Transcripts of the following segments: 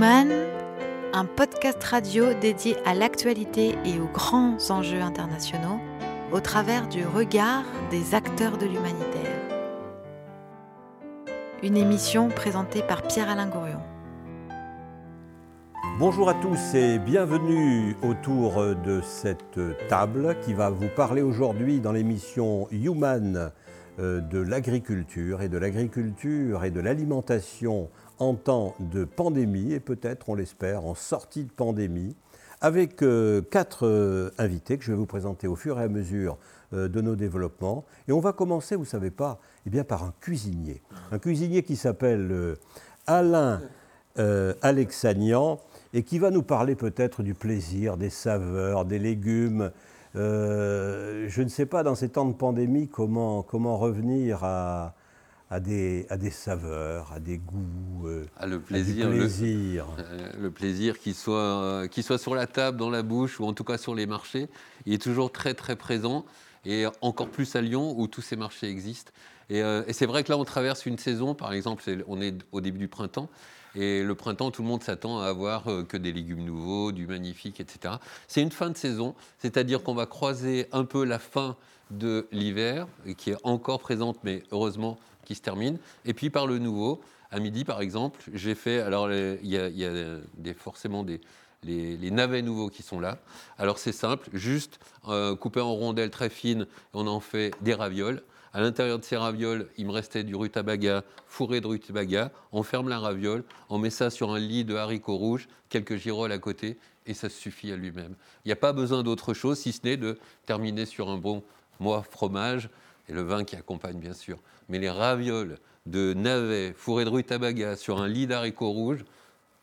Woman, un podcast radio dédié à l'actualité et aux grands enjeux internationaux au travers du regard des acteurs de l'humanitaire. Une émission présentée par Pierre-Alain Gourion. Bonjour à tous et bienvenue autour de cette table qui va vous parler aujourd'hui dans l'émission Human de l'agriculture et de l'alimentation en temps de pandémie et peut-être, on l'espère, en sortie de pandémie, avec quatre invités que je vais vous présenter au fur et à mesure de nos développements. Et on va commencer, vous ne savez pas, par un cuisinier. Un cuisinier qui s'appelle Alain Alexanian et qui va nous parler peut-être du plaisir, des saveurs, des légumes. Je ne sais pas, dans ces temps de pandémie, comment revenir à des saveurs, à des goûts, à du plaisir. Le plaisir qu'il soit sur la table, dans la bouche ou en tout cas sur les marchés, il est toujours très très présent et encore plus à Lyon où tous ces marchés existent. Et c'est vrai que là on traverse une saison, par exemple on est au début du printemps et le printemps tout le monde s'attend à avoir que des légumes nouveaux, du magnifique, etc. C'est une fin de saison, c'est-à-dire qu'on va croiser un peu la fin de l'hiver qui est encore présente mais heureusement qui se termine. Et puis par le nouveau, à midi par exemple, j'ai fait. Alors il y a forcément les navets nouveaux qui sont là. Alors c'est simple, juste coupé en rondelles très fines, on en fait des ravioles. À l'intérieur de ces ravioles, il me restait du rutabaga, fourré de rutabaga. On ferme la raviole, on met ça sur un lit de haricots rouges, quelques girolles à côté, et ça suffit à lui-même. Il n'y a pas besoin d'autre chose si ce n'est de terminer sur un bon mois fromage. Et le vin qui accompagne, bien sûr. Mais les ravioles de navets fourrés de rutabaga sur un lit d'haricots rouges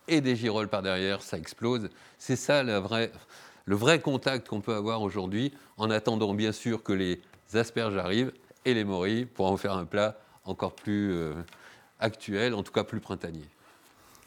et des girolles par derrière, ça explose. C'est ça le vrai contact qu'on peut avoir aujourd'hui, en attendant, bien sûr, que les asperges arrivent et les morilles pour en faire un plat encore plus actuel, en tout cas plus printanier.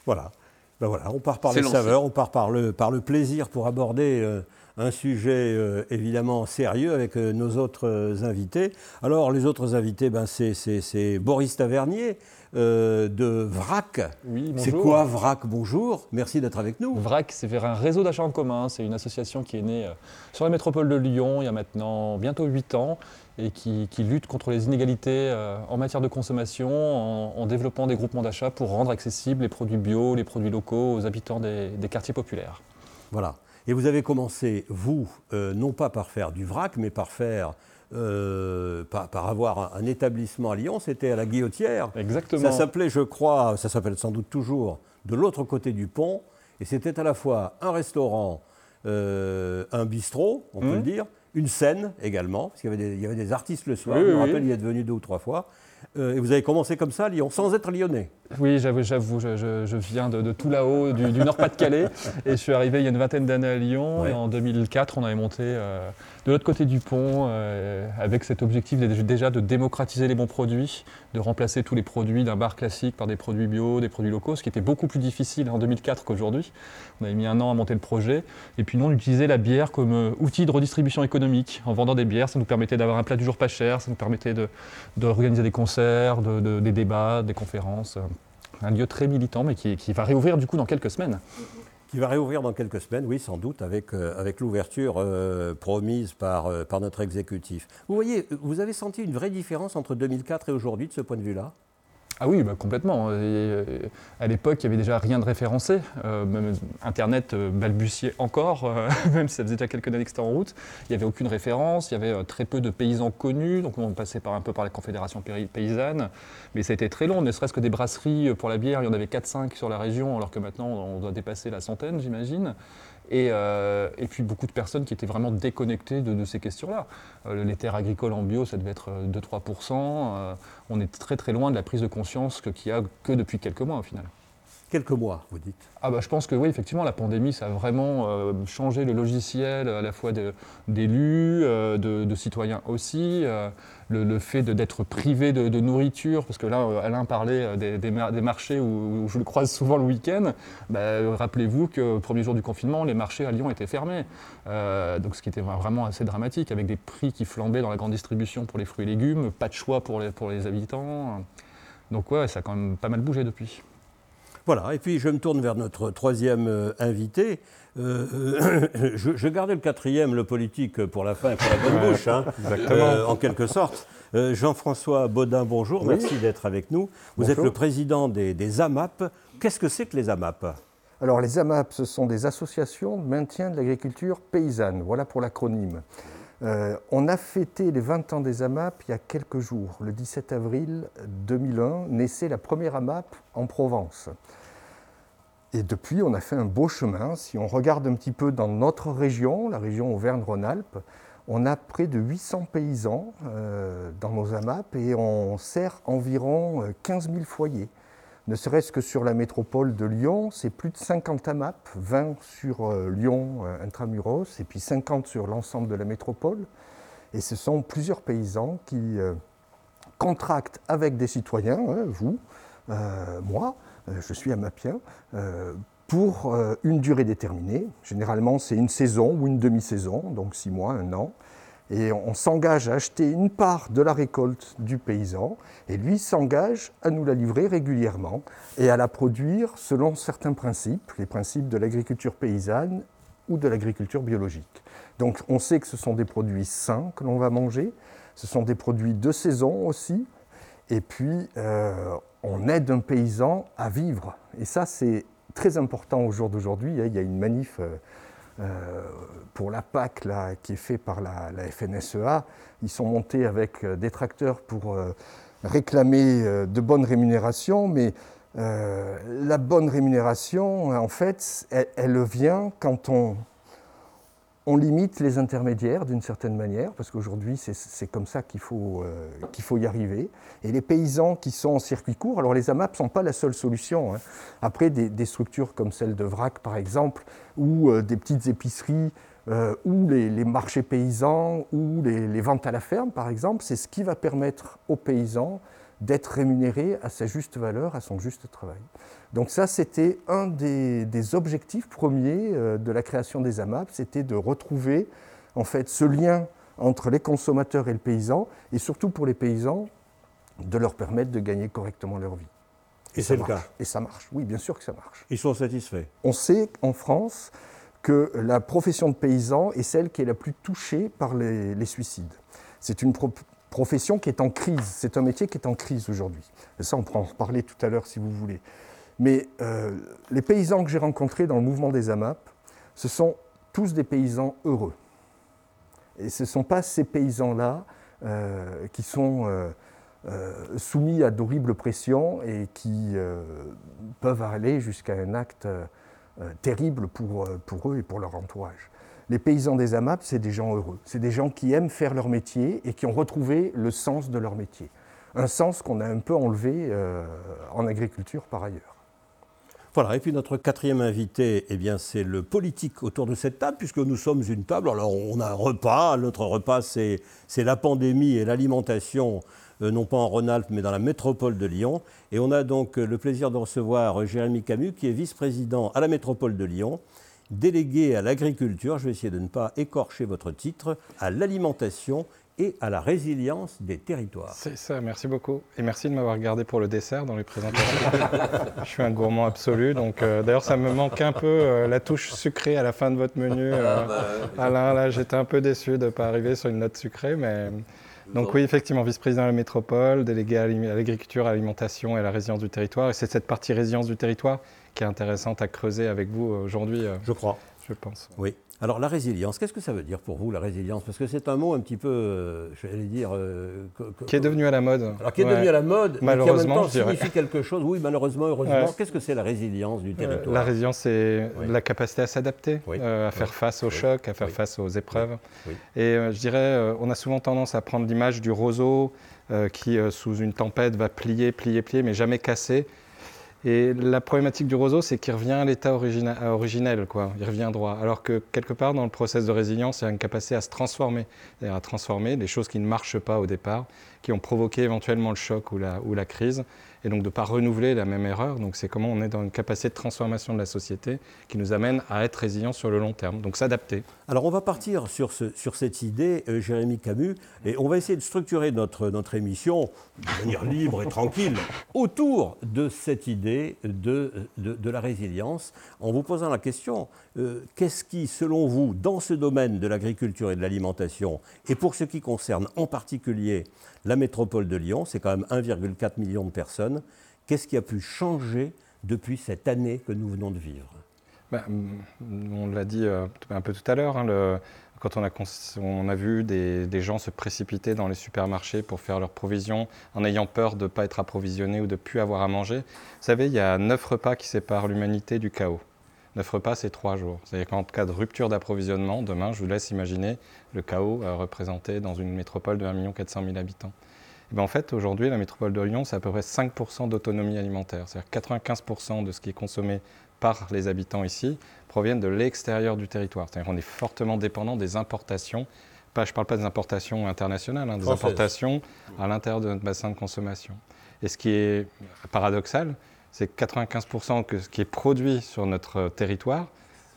Voilà. Ben voilà, on part par les saveurs, on part par le plaisir pour aborder un sujet évidemment sérieux avec nos autres invités. Alors les autres invités, c'est Boris Tavernier de VRAC. Oui, bonjour. C'est quoi VRAC? Bonjour, merci d'être avec nous. VRAC, c'est un réseau d'achats en commun, c'est une association qui est née sur la métropole de Lyon il y a maintenant bientôt 8 ans et qui lutte contre les inégalités en matière de consommation en développant des groupements d'achat pour rendre accessibles les produits bio, les produits locaux aux habitants des quartiers populaires. Voilà. Et vous avez commencé, vous, non pas par faire du vrac, mais par avoir un établissement à Lyon, c'était à la Guillotière. Exactement. Ça s'appelait, je crois, ça s'appelle sans doute toujours, de l'autre côté du pont. Et c'était à la fois un restaurant, un bistrot, on peut le dire, une scène également, parce qu'il y avait des artistes le soir, je me rappelle, il est devenu 2 ou 3 fois. Et vous avez commencé comme ça à Lyon, sans être lyonnais. Oui, j'avoue, je viens de tout là-haut, du Nord-Pas-de-Calais, et je suis arrivé il y a une vingtaine d'années à Lyon. Ouais. Et en 2004, on avait monté de l'autre côté du pont, avec cet objectif déjà de démocratiser les bons produits, de remplacer tous les produits d'un bar classique par des produits bio, des produits locaux, ce qui était beaucoup plus difficile en 2004 qu'aujourd'hui. On avait mis 1 an à monter le projet. Et puis nous, on utilisait la bière comme outil de redistribution économique. En vendant des bières, ça nous permettait d'avoir un plat du jour pas cher, ça nous permettait d'organiser des concerts, des débats, des conférences. Un lieu très militant, mais qui va réouvrir du coup dans quelques semaines. Qui va réouvrir dans quelques semaines, oui, sans doute, avec l'ouverture promise par notre exécutif. Vous voyez, vous avez senti une vraie différence entre 2004 et aujourd'hui de ce point de vue-là ? Ah oui, complètement. Et à l'époque, il n'y avait déjà rien de référencé. Même Internet balbutiait encore, même si ça faisait déjà quelques années que c'était en route. Il n'y avait aucune référence, il y avait très peu de paysans connus. Donc on passait un peu par la Confédération Paysanne. Mais ça a été très long, ne serait-ce que des brasseries pour la bière. Il y en avait 4-5 sur la région, alors que maintenant on doit dépasser la centaine, j'imagine. Et puis beaucoup de personnes qui étaient vraiment déconnectées de ces questions-là. Les terres agricoles en bio, ça devait être 2-3%. On est très très loin de la prise de conscience qu'il y a que depuis quelques mois au final. Quelques mois, vous dites ? Ah je pense que oui, effectivement, la pandémie, ça a vraiment changé le logiciel à la fois d'élus, de citoyens aussi. Le fait d'être privé de nourriture, parce que là, Alain parlait des marchés où je le croise souvent le week-end. Rappelez-vous que le premier jour du confinement, les marchés à Lyon étaient fermés. Donc ce qui était vraiment assez dramatique, avec des prix qui flambaient dans la grande distribution pour les fruits et légumes, pas de choix pour les habitants. Donc ouais, ça a quand même pas mal bougé depuis. Voilà, et puis je me tourne vers notre troisième invité. Je gardais le quatrième, le politique, pour la fin et pour la bonne bouche, hein, en quelque sorte. Jean-François Baudin, bonjour, merci d'être avec nous. Vous êtes le président des AMAP. Qu'est-ce que c'est que les AMAP ? Alors les AMAP, ce sont des associations de maintien de l'agriculture paysanne, voilà pour l'acronyme. On a fêté les 20 ans des AMAP il y a quelques jours. Le 17 avril 2001, naissait la première AMAP en Provence. Et depuis, on a fait un beau chemin. Si on regarde un petit peu dans notre région, la région Auvergne Rhône-Alpes, on a près de 800 paysans dans nos AMAP et on sert environ 15 000 foyers. Ne serait-ce que sur la métropole de Lyon, c'est plus de 50 AMAP, 20 sur Lyon intramuros et puis 50 sur l'ensemble de la métropole. Et ce sont plusieurs paysans qui contractent avec des citoyens, vous, moi, je suis amapien, pour une durée déterminée. Généralement, c'est une saison ou une demi-saison, donc 6 mois, 1 an. Et on s'engage à acheter une part de la récolte du paysan et lui s'engage à nous la livrer régulièrement et à la produire selon certains principes, les principes de l'agriculture paysanne ou de l'agriculture biologique. Donc on sait que ce sont des produits sains que l'on va manger, ce sont des produits de saison aussi, et puis on aide un paysan à vivre. Et ça c'est très important au jour d'aujourd'hui, il y a une manif pour la PAC là, qui est faite par la FNSEA, ils sont montés avec des tracteurs pour réclamer de bonnes rémunérations, mais la bonne rémunération, en fait, elle vient quand on limite les intermédiaires d'une certaine manière, parce qu'aujourd'hui, c'est comme ça qu'il faut y arriver. Et les paysans qui sont en circuit court, alors les AMAP ne sont pas la seule solution, hein. Après, des structures comme celle de VRAC, par exemple, ou des petites épiceries, ou les marchés paysans, ou les ventes à la ferme, par exemple, c'est ce qui va permettre aux paysans d'être rémunérés à sa juste valeur, à son juste travail. Donc ça, c'était un des objectifs premiers de la création des AMAP, c'était de retrouver en fait ce lien entre les consommateurs et le paysan, et surtout pour les paysans, de leur permettre de gagner correctement leur vie. Et c'est le cas. Et ça marche, oui, bien sûr que ça marche. Ils sont satisfaits. On sait en France que la profession de paysan est celle qui est la plus touchée par les suicides. C'est une profession qui est en crise, c'est un métier qui est en crise aujourd'hui. Et ça, on pourra en reparler tout à l'heure si vous voulez. Mais les paysans que j'ai rencontrés dans le mouvement des AMAP, ce sont tous des paysans heureux. Et ce ne sont pas ces paysans-là qui sont soumis à d'horribles pressions et qui peuvent aller jusqu'à un acte terrible pour eux et pour leur entourage. Les paysans des AMAP, c'est des gens heureux, c'est des gens qui aiment faire leur métier et qui ont retrouvé le sens de leur métier. Un sens qu'on a un peu enlevé en agriculture par ailleurs. Voilà, et puis notre quatrième invité, eh bien, c'est le politique autour de cette table, puisque nous sommes une table. Alors on a un repas, notre repas c'est la pandémie et l'alimentation, non pas en Rhône-Alpes mais dans la métropole de Lyon. Et on a donc le plaisir de recevoir Jérémy Camus qui est vice-président à la métropole de Lyon, délégué à l'agriculture, je vais essayer de ne pas écorcher votre titre, à l'alimentation et à la résilience des territoires. C'est ça, merci beaucoup. Et merci de m'avoir gardé pour le dessert dans les présentations. Je suis un gourmand absolu, donc d'ailleurs ça me manque un peu la touche sucrée à la fin de votre menu. Alain, là j'étais un peu déçu de ne pas arriver sur une note sucrée, mais... Donc oui, effectivement, vice-président de la métropole, délégué à l'agriculture, à l'alimentation et à la résilience du territoire. Et c'est cette partie résilience du territoire qui est intéressante à creuser avec vous aujourd'hui. Je crois. Je pense. Oui. Alors la résilience, qu'est-ce que ça veut dire pour vous, la résilience ? Parce que c'est un mot un petit peu, j'allais dire... qui est devenu à la mode. Alors qui est devenu à la mode, malheureusement, mais qui en même temps signifie quelque chose. Oui, malheureusement, heureusement. Ouais. Qu'est-ce que c'est la résilience du territoire ? La résilience, c'est la capacité à s'adapter, à faire face aux chocs, à faire face aux épreuves. Oui. Et je dirais, on a souvent tendance à prendre l'image du roseau qui, sous une tempête, va plier, mais jamais casser. Et la problématique du roseau, c'est qu'il revient à l'état originel, quoi. Il revient droit. Alors que quelque part, dans le process de résilience, il y a une capacité à se transformer, c'est-à-dire à transformer des choses qui ne marchent pas au départ qui ont provoqué éventuellement le choc ou la crise, et donc de ne pas renouveler la même erreur. Donc c'est comment on est dans une capacité de transformation de la société qui nous amène à être résilient sur le long terme, donc s'adapter. Alors on va partir sur, sur cette idée, Jérémy Camus, et on va essayer de structurer notre émission de manière libre et tranquille autour de cette idée de la résilience, en vous posant la question, qu'est-ce qui, selon vous, dans ce domaine de l'agriculture et de l'alimentation, et pour ce qui concerne en particulier la métropole de Lyon, c'est quand même 1,4 million de personnes, qu'est-ce qui a pu changer depuis cette année que nous venons de vivre ? Ben, on l'a dit un peu tout à l'heure, hein, quand on a vu des gens se précipiter dans les supermarchés pour faire leurs provisions en ayant peur de ne pas être approvisionnés ou de ne plus avoir à manger. Vous savez, il y a 9 repas qui séparent l'humanité du chaos. 9 repas, c'est 3 jours. C'est-à-dire qu'en cas de rupture d'approvisionnement, demain, je vous laisse imaginer le chaos représenté dans une métropole de 1 400 000 habitants. Et bien en fait, aujourd'hui, la métropole de Lyon, c'est à peu près 5% d'autonomie alimentaire. C'est-à-dire 95% de ce qui est consommé par les habitants ici proviennent de l'extérieur du territoire. C'est-à-dire qu'on est fortement dépendant des importations. Je ne parle pas des importations internationales, hein, des importations à l'intérieur de notre bassin de consommation. Et ce qui est paradoxal, c'est que 95% de ce qui est produit sur notre territoire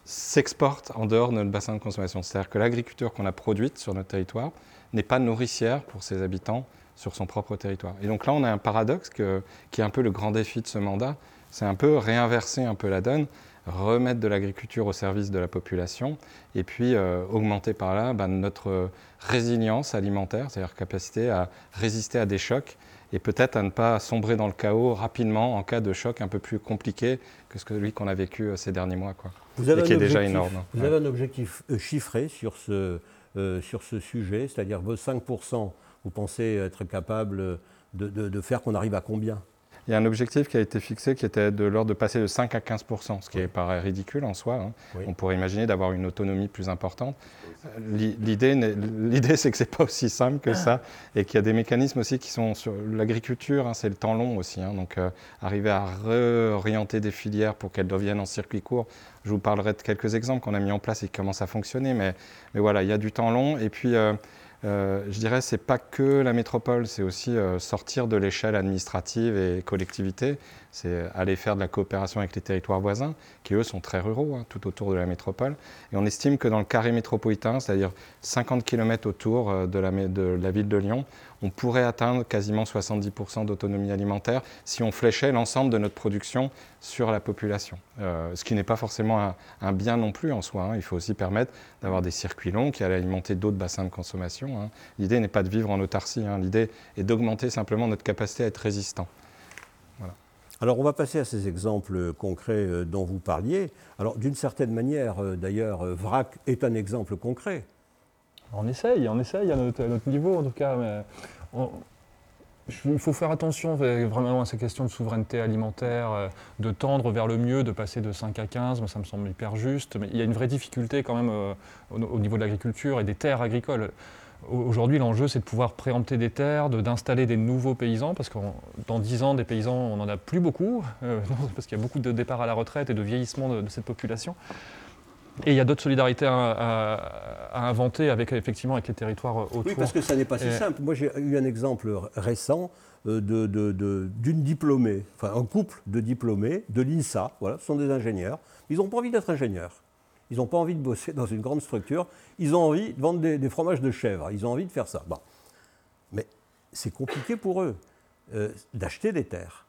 s'exporte en dehors de notre bassin de consommation. C'est-à-dire que l'agriculture qu'on a produite sur notre territoire n'est pas nourricière pour ses habitants sur son propre territoire. Et donc là, on a un paradoxe qui est un peu le grand défi de ce mandat, c'est un peu réinverser un peu la donne, remettre de l'agriculture au service de la population et puis augmenter par là notre résilience alimentaire, c'est-à-dire capacité à résister à des chocs et peut-être à ne pas sombrer dans le chaos rapidement en cas de choc un peu plus compliqué que celui qu'on a vécu ces derniers mois, quoi. Vous avez et qui est déjà énorme. Vous avez un objectif chiffré sur ce sujet, c'est-à-dire vos 5%, vous pensez être capable de faire qu'on arrive à combien ? Il y a un objectif qui a été fixé qui était de l'ordre de passer de 5 à 15%, ce qui paraît ridicule en soi, hein. Oui. On pourrait imaginer d'avoir une autonomie plus importante. L'idée, c'est que ce n'est pas aussi simple que ça et qu'il y a des mécanismes aussi qui sont sur l'agriculture, hein, c'est le temps long aussi. Hein, donc, arriver à réorienter des filières pour qu'elles deviennent en circuit court. Je vous parlerai de quelques exemples qu'on a mis en place et qui commencent à fonctionner. Mais voilà, il y a du temps long et puis... je dirais que ce n'est pas que la métropole, c'est aussi sortir de l'échelle administrative et collectivité, c'est aller faire de la coopération avec les territoires voisins, qui eux sont très ruraux, hein, tout autour de la métropole. Et on estime que dans le carré métropolitain, c'est-à-dire 50 km autour de la ville de Lyon, on pourrait atteindre quasiment 70% d'autonomie alimentaire si on fléchait l'ensemble de notre production sur la population. Ce qui n'est pas forcément un bien non plus en soi, hein. Il faut aussi permettre d'avoir des circuits longs qui allaient alimenter d'autres bassins de consommation, hein. L'idée n'est pas de vivre en autarcie, hein. L'idée est d'augmenter simplement notre capacité à être résistant. Voilà. Alors on va passer à ces exemples concrets dont vous parliez. Alors d'une certaine manière, d'ailleurs, VRAC est un exemple concret. On essaye à notre niveau en tout cas. Il faut faire attention vraiment à ces questions de souveraineté alimentaire, de tendre vers le mieux, de passer de 5 à 15, moi ça me semble hyper juste. Mais il y a une vraie difficulté quand même au niveau de l'agriculture et des terres agricoles. Aujourd'hui, l'enjeu, c'est de pouvoir préempter des terres, d'installer des nouveaux paysans, parce que dans 10 ans, des paysans, on n'en a plus beaucoup, parce qu'il y a beaucoup de départs à la retraite et de vieillissement de cette population. Et il y a d'autres solidarités à inventer avec les territoires autour. Oui, parce que ça n'est pas si simple. Moi, j'ai eu un exemple récent d'une diplômée, enfin un couple de diplômés de l'INSA, voilà, ce sont des ingénieurs. Ils n'ont pas envie d'être ingénieurs. Ils n'ont pas envie de bosser dans une grande structure. Ils ont envie de vendre des fromages de chèvre. Ils ont envie de faire ça. Bon. Mais c'est compliqué pour eux d'acheter des terres.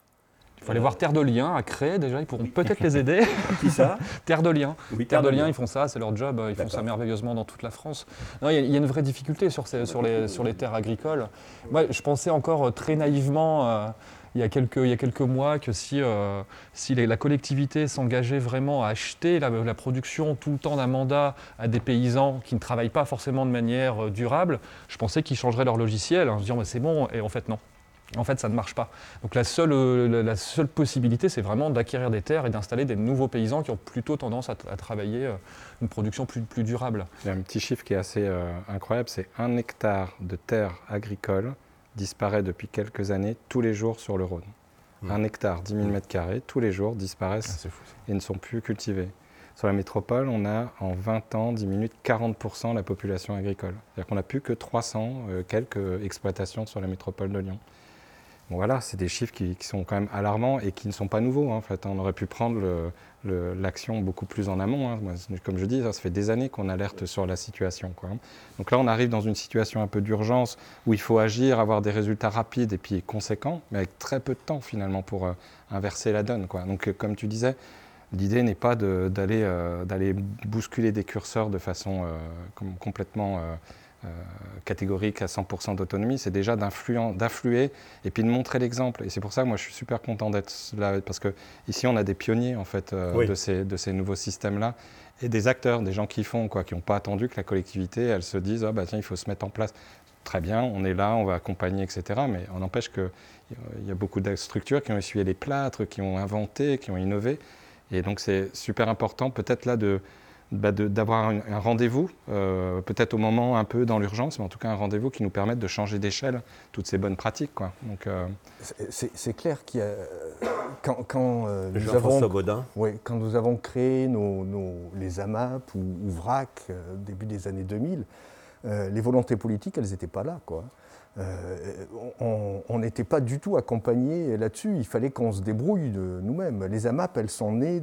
Il faut aller voir Terre de Liens à créer déjà, ils pourront peut-être les aider. Qui ça ? Terre de Liens. Oui, Terre de Liens, ils font ça, c'est leur job, ils font ça merveilleusement dans toute la France. Non, il y a une vraie difficulté sur les terres agricoles. Moi, je pensais encore très naïvement, il y a quelques mois, que si la collectivité s'engageait vraiment à acheter la production tout le temps d'un mandat à des paysans qui ne travaillent pas forcément de manière durable, je pensais qu'ils changeraient leur logiciel, en se disant bah, c'est bon, et en fait non. En fait, ça ne marche pas. Donc la seule possibilité, c'est vraiment d'acquérir des terres et d'installer des nouveaux paysans qui ont plutôt tendance à travailler une production plus durable. Il y a un petit chiffre qui est assez incroyable, c'est 1 hectare de terre agricole disparaît depuis quelques années tous les jours sur le Rhône. Mmh. 1 hectare, 10 000 m², tous les jours disparaissent et ne sont plus cultivés. Sur la métropole, on a en 20 ans diminué de 40% la population agricole. C'est-à-dire qu'on n'a plus que 300 quelques exploitations sur la métropole de Lyon. Bon, voilà, c'est des chiffres qui sont quand même alarmants et qui ne sont pas nouveaux. Hein, en fait, on aurait pu prendre l'action beaucoup plus en amont. Hein. Moi, comme je dis, ça fait des années qu'on alerte sur la situation, quoi. Donc là, on arrive dans une situation un peu d'urgence où il faut agir, avoir des résultats rapides et puis conséquents, mais avec très peu de temps finalement pour inverser la donne, quoi. Donc comme tu disais, l'idée n'est pas d'aller bousculer des curseurs de façon complètement... catégorique à 100% d'autonomie, c'est déjà d'affluer et puis de montrer l'exemple. Et c'est pour ça que moi je suis super content d'être là, parce qu'ici on a des pionniers en fait, oui, de ces nouveaux systèmes-là, et des acteurs, des gens qui font, quoi, qui n'ont pas attendu que la collectivité, elle se dise « Ah bah tiens, il faut se mettre en place ». Très bien, on est là, on va accompagner, etc. Mais on n'empêche qu'il y a beaucoup de structures qui ont essuyé les plâtres, qui ont inventé, qui ont innové. Et donc c'est super important peut-être là d'avoir un rendez-vous, peut-être au moment un peu dans l'urgence, mais en tout cas un rendez-vous qui nous permette de changer d'échelle toutes ces bonnes pratiques, quoi. Donc, c'est clair qu'il y a... Quand Jean-François Baudin. Oui, quand nous avons créé les AMAP ou VRAC début des années 2000, les volontés politiques, elles n'étaient pas là, quoi. On n'était pas du tout accompagnés là-dessus, il fallait qu'on se débrouille de nous-mêmes. Les AMAP, elles sont nées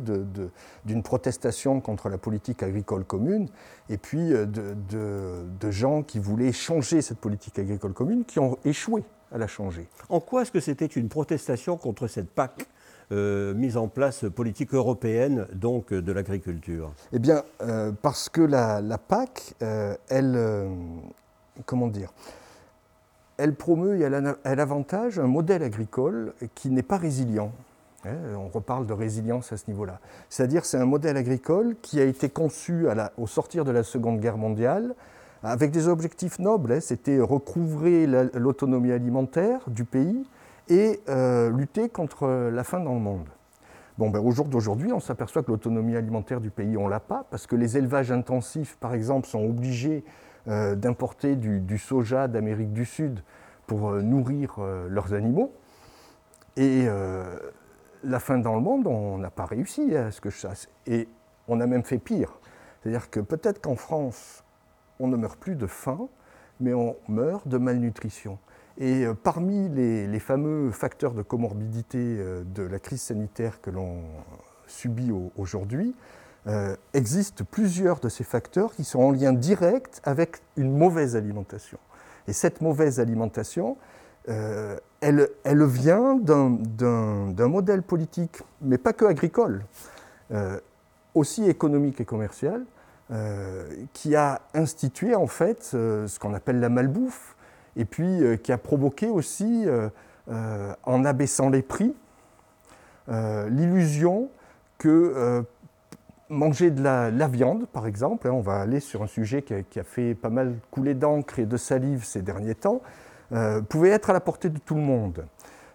d'une protestation contre la politique agricole commune et puis de gens qui voulaient changer cette politique agricole commune, qui ont échoué à la changer. En quoi est-ce que c'était une protestation contre cette PAC ? Mise en place politique européenne, donc, de l'agriculture? Eh bien, parce que la PAC, elle... comment dire? Elle promeut et elle avantage un modèle agricole qui n'est pas résilient. Hein, on reparle de résilience à ce niveau-là. C'est-à-dire, c'est un modèle agricole qui a été conçu au sortir de la Seconde Guerre mondiale, avec des objectifs nobles. Hein, c'était recouvrer l'autonomie alimentaire du pays, et lutter contre la faim dans le monde. Bon, ben, au jour d'aujourd'hui, on s'aperçoit que l'autonomie alimentaire du pays, on ne l'a pas, parce que les élevages intensifs, par exemple, sont obligés d'importer du soja d'Amérique du Sud pour nourrir leurs animaux. Et la faim dans le monde, on n'a pas réussi à ce que je sache. Et on a même fait pire. C'est-à-dire que peut-être qu'en France, on ne meurt plus de faim, mais on meurt de malnutrition. Et parmi les fameux facteurs de comorbidité de la crise sanitaire que l'on subit aujourd'hui, existent plusieurs de ces facteurs qui sont en lien direct avec une mauvaise alimentation. Et cette mauvaise alimentation, elle vient d'un modèle politique, mais pas que agricole, aussi économique et commercial, qui a institué en fait ce qu'on appelle la malbouffe, et puis qui a provoqué aussi, en abaissant les prix, l'illusion que manger de la viande, par exemple, hein, on va aller sur un sujet qui a fait pas mal couler d'encre et de salive ces derniers temps, pouvait être à la portée de tout le monde.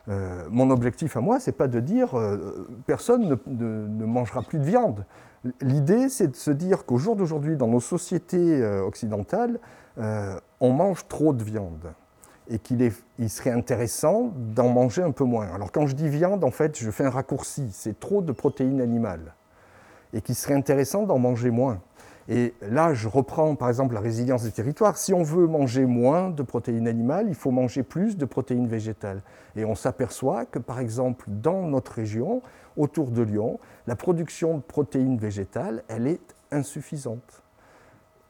Mon objectif à moi, c'est pas de dire personne ne mangera plus de viande. L'idée, c'est de se dire qu'au jour d'aujourd'hui, dans nos sociétés occidentales, on mange trop de viande et qu'il serait intéressant d'en manger un peu moins. Alors quand je dis viande, en fait, je fais un raccourci, c'est trop de protéines animales et qu'il serait intéressant d'en manger moins. Et là, je reprends par exemple la résilience des territoires. Si on veut manger moins de protéines animales, il faut manger plus de protéines végétales. Et on s'aperçoit que par exemple, dans notre région, autour de Lyon, la production de protéines végétales, elle est insuffisante.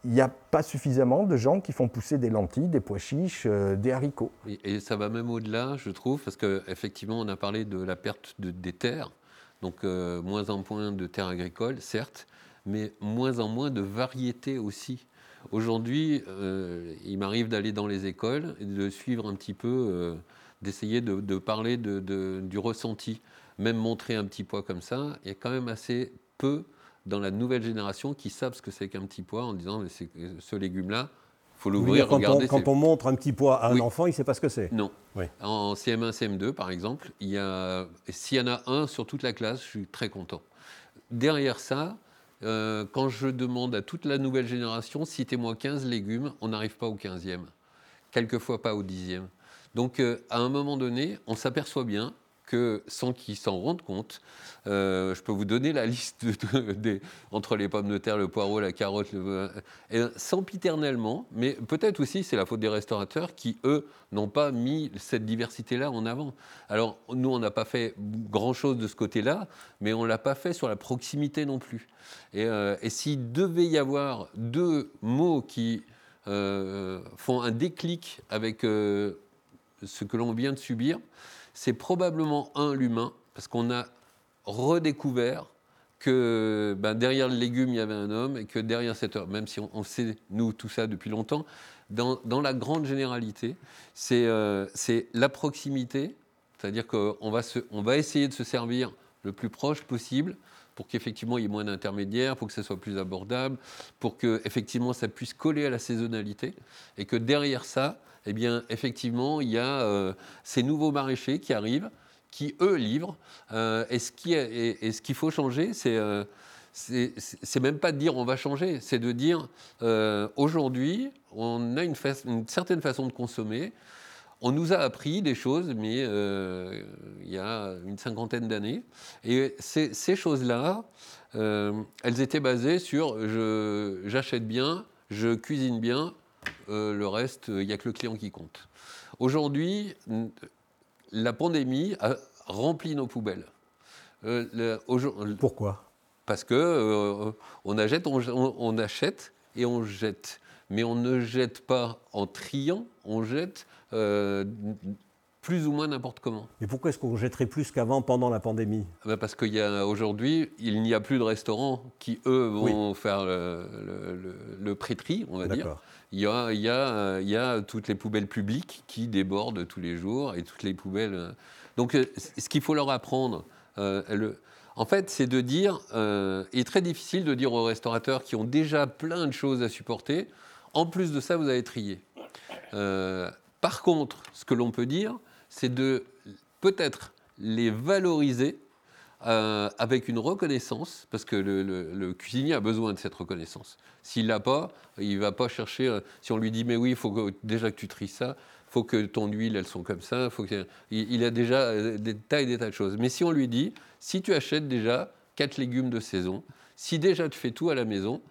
Il n'y a pas suffisamment de gens qui font pousser des lentilles, des pois chiches, des haricots. Et ça va même au-delà, je trouve, parce qu'effectivement, on a parlé de la perte des terres, donc moins en moins de terres agricoles, certes, mais moins en moins de variétés aussi. Aujourd'hui, il m'arrive d'aller dans les écoles et de suivre un petit peu, d'essayer de parler du ressenti, même montrer un petit pois comme ça. Il y a quand même assez peu dans la nouvelle génération qui savent ce que c'est qu'un petit pois en disant mais ce légume-là, il faut l'ouvrir, oui, regarder. Quand on montre un petit pois à un, oui, enfant, il ne sait pas ce que c'est. Non. Oui. En CM1, CM2, par exemple, s'il y en a un sur toute la classe, je suis très content. Derrière ça, quand je demande à toute la nouvelle génération, citez-moi 15 légumes, on n'arrive pas au 15e, quelquefois pas au 10e. Donc, à un moment donné, on s'aperçoit bien que sans qu'ils s'en rendent compte. Je peux vous donner la liste entre les pommes de terre, le poireau, la carotte, sempiternellement, mais peut-être aussi c'est la faute des restaurateurs qui, eux, n'ont pas mis cette diversité-là en avant. Alors, nous, on n'a pas fait grand-chose de ce côté-là, mais on ne l'a pas fait sur la proximité non plus. Et s'il devait y avoir deux mots qui font un déclic avec ce que l'on vient de subir, c'est probablement l'humain, parce qu'on a redécouvert que derrière le légume, il y avait un homme, et que derrière cet homme, même si on sait, nous, tout ça depuis longtemps, dans la grande généralité, c'est la proximité, c'est-à-dire qu'on va, essayer de se servir le plus proche possible pour qu'effectivement il y ait moins d'intermédiaires, pour que ça soit plus abordable, pour qu'effectivement ça puisse coller à la saisonnalité, et que derrière ça, eh bien, effectivement, il y a ces nouveaux maraîchers qui arrivent, qui, eux, livrent. Et ce qu'il faut changer, c'est même pas de dire on va changer, c'est de dire aujourd'hui, on a une certaine façon de consommer. On nous a appris des choses, mais il y a une 50aine d'années. Et ces choses-là, elles étaient basées sur j'achète bien, je cuisine bien, le reste, il n'y a que le client qui compte. Aujourd'hui, la pandémie a rempli nos poubelles. Pourquoi ? Parce qu'on achète et on jette. Mais on ne jette pas en triant, on jette plus ou moins n'importe comment. Mais pourquoi est-ce qu'on jetterait plus qu'avant pendant la pandémie ? Parce qu'aujourd'hui, il n'y a plus de restaurants qui, eux, vont faire le pré-tri, on va dire. Il y a toutes les poubelles publiques qui débordent tous les jours et toutes les poubelles... Donc, ce qu'il faut leur apprendre... En fait, c'est de dire, il est très difficile de dire aux restaurateurs qui ont déjà plein de choses à supporter, en plus de ça, vous allez trier. Par contre, ce que l'on peut dire, c'est de peut-être les valoriser avec une reconnaissance, parce que le cuisinier a besoin de cette reconnaissance. S'il ne l'a pas, il ne va pas chercher... si on lui dit « mais oui, il faut déjà que tu tries ça », il faut que ton huile, elles sont comme ça. Il a déjà des tas et des tas de choses. Mais si on lui dit, si tu achètes déjà 4 légumes de saison, si déjà tu fais tout à la maison,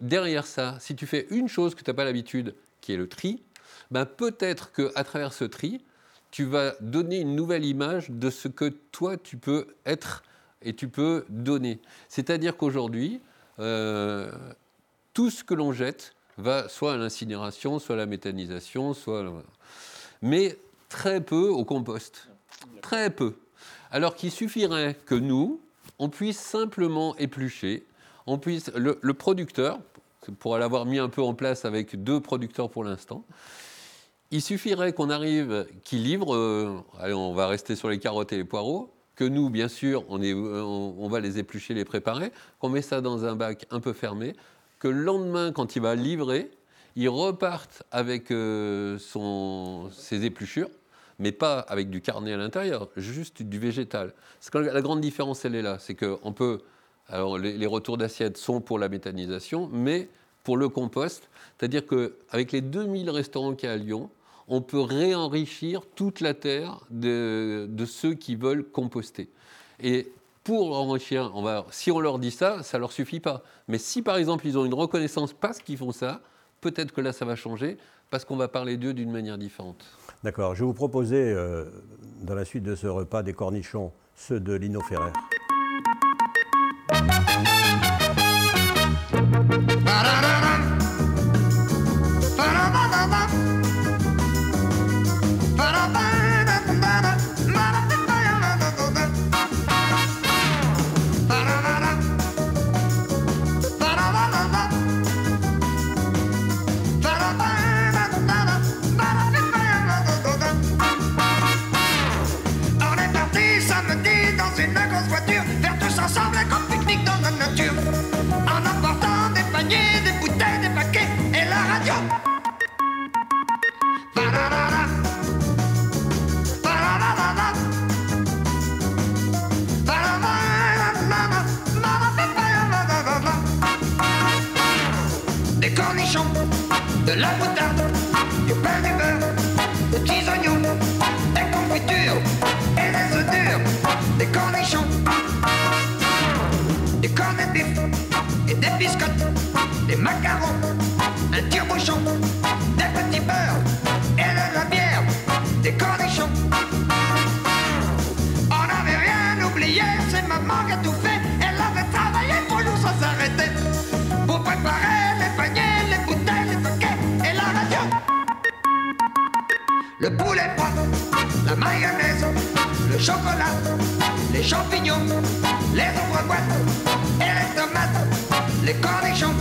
derrière ça, si tu fais une chose que tu n'as pas l'habitude, qui est le tri, peut-être qu'à travers ce tri, tu vas donner une nouvelle image de ce que toi, tu peux être et tu peux donner. C'est-à-dire qu'aujourd'hui, tout ce que l'on jette va soit à l'incinération, soit à la méthanisation, mais très peu au compost. Très peu. Alors qu'il suffirait que nous, on puisse simplement éplucher, le producteur, pour l'avoir mis un peu en place avec 2 producteurs pour l'instant, il suffirait qu'on arrive, qu'il livre, allez, on va rester sur les carottes et les poireaux, que nous, bien sûr, on va les éplucher, les préparer, qu'on met ça dans un bac un peu fermé, que le lendemain, quand il va livrer, il reparte avec ses épluchures, mais pas avec du carné à l'intérieur, juste du végétal. La grande différence, elle est là. C'est qu'on peut... Alors, les retours d'assiettes sont pour la méthanisation, mais pour le compost. C'est-à-dire qu'avec les 2000 restaurants qu'il y a à Lyon, on peut réenrichir toute la terre de ceux qui veulent composter. Et... pour enrichir, si on leur dit ça, ça ne leur suffit pas. Mais si, par exemple, ils ont une reconnaissance parce qu'ils font ça, peut-être que là, ça va changer, parce qu'on va parler d'eux d'une manière différente. D'accord. Je vais vous proposer, dans la suite de ce repas, des cornichons, ceux de Lino Ferrer. De la moutarde, du pain, du beurre, des petits oignons, des confitures et des œufs durs. du corps de bif et des biscottes, des macarons, un tire-bouchon, des petits beurres et de la bière, des cornichons. On n'avait rien oublié, c'est maman qui a tout fait, elle avait travaillé pour nous sans s'arrêter, pour préparer les paniers, les bouteilles, les paquets et la radio. Le poulet pois, la mayonnaise, le chocolat, les champignons, les ombres-boîtes et les tomates, les cornichons.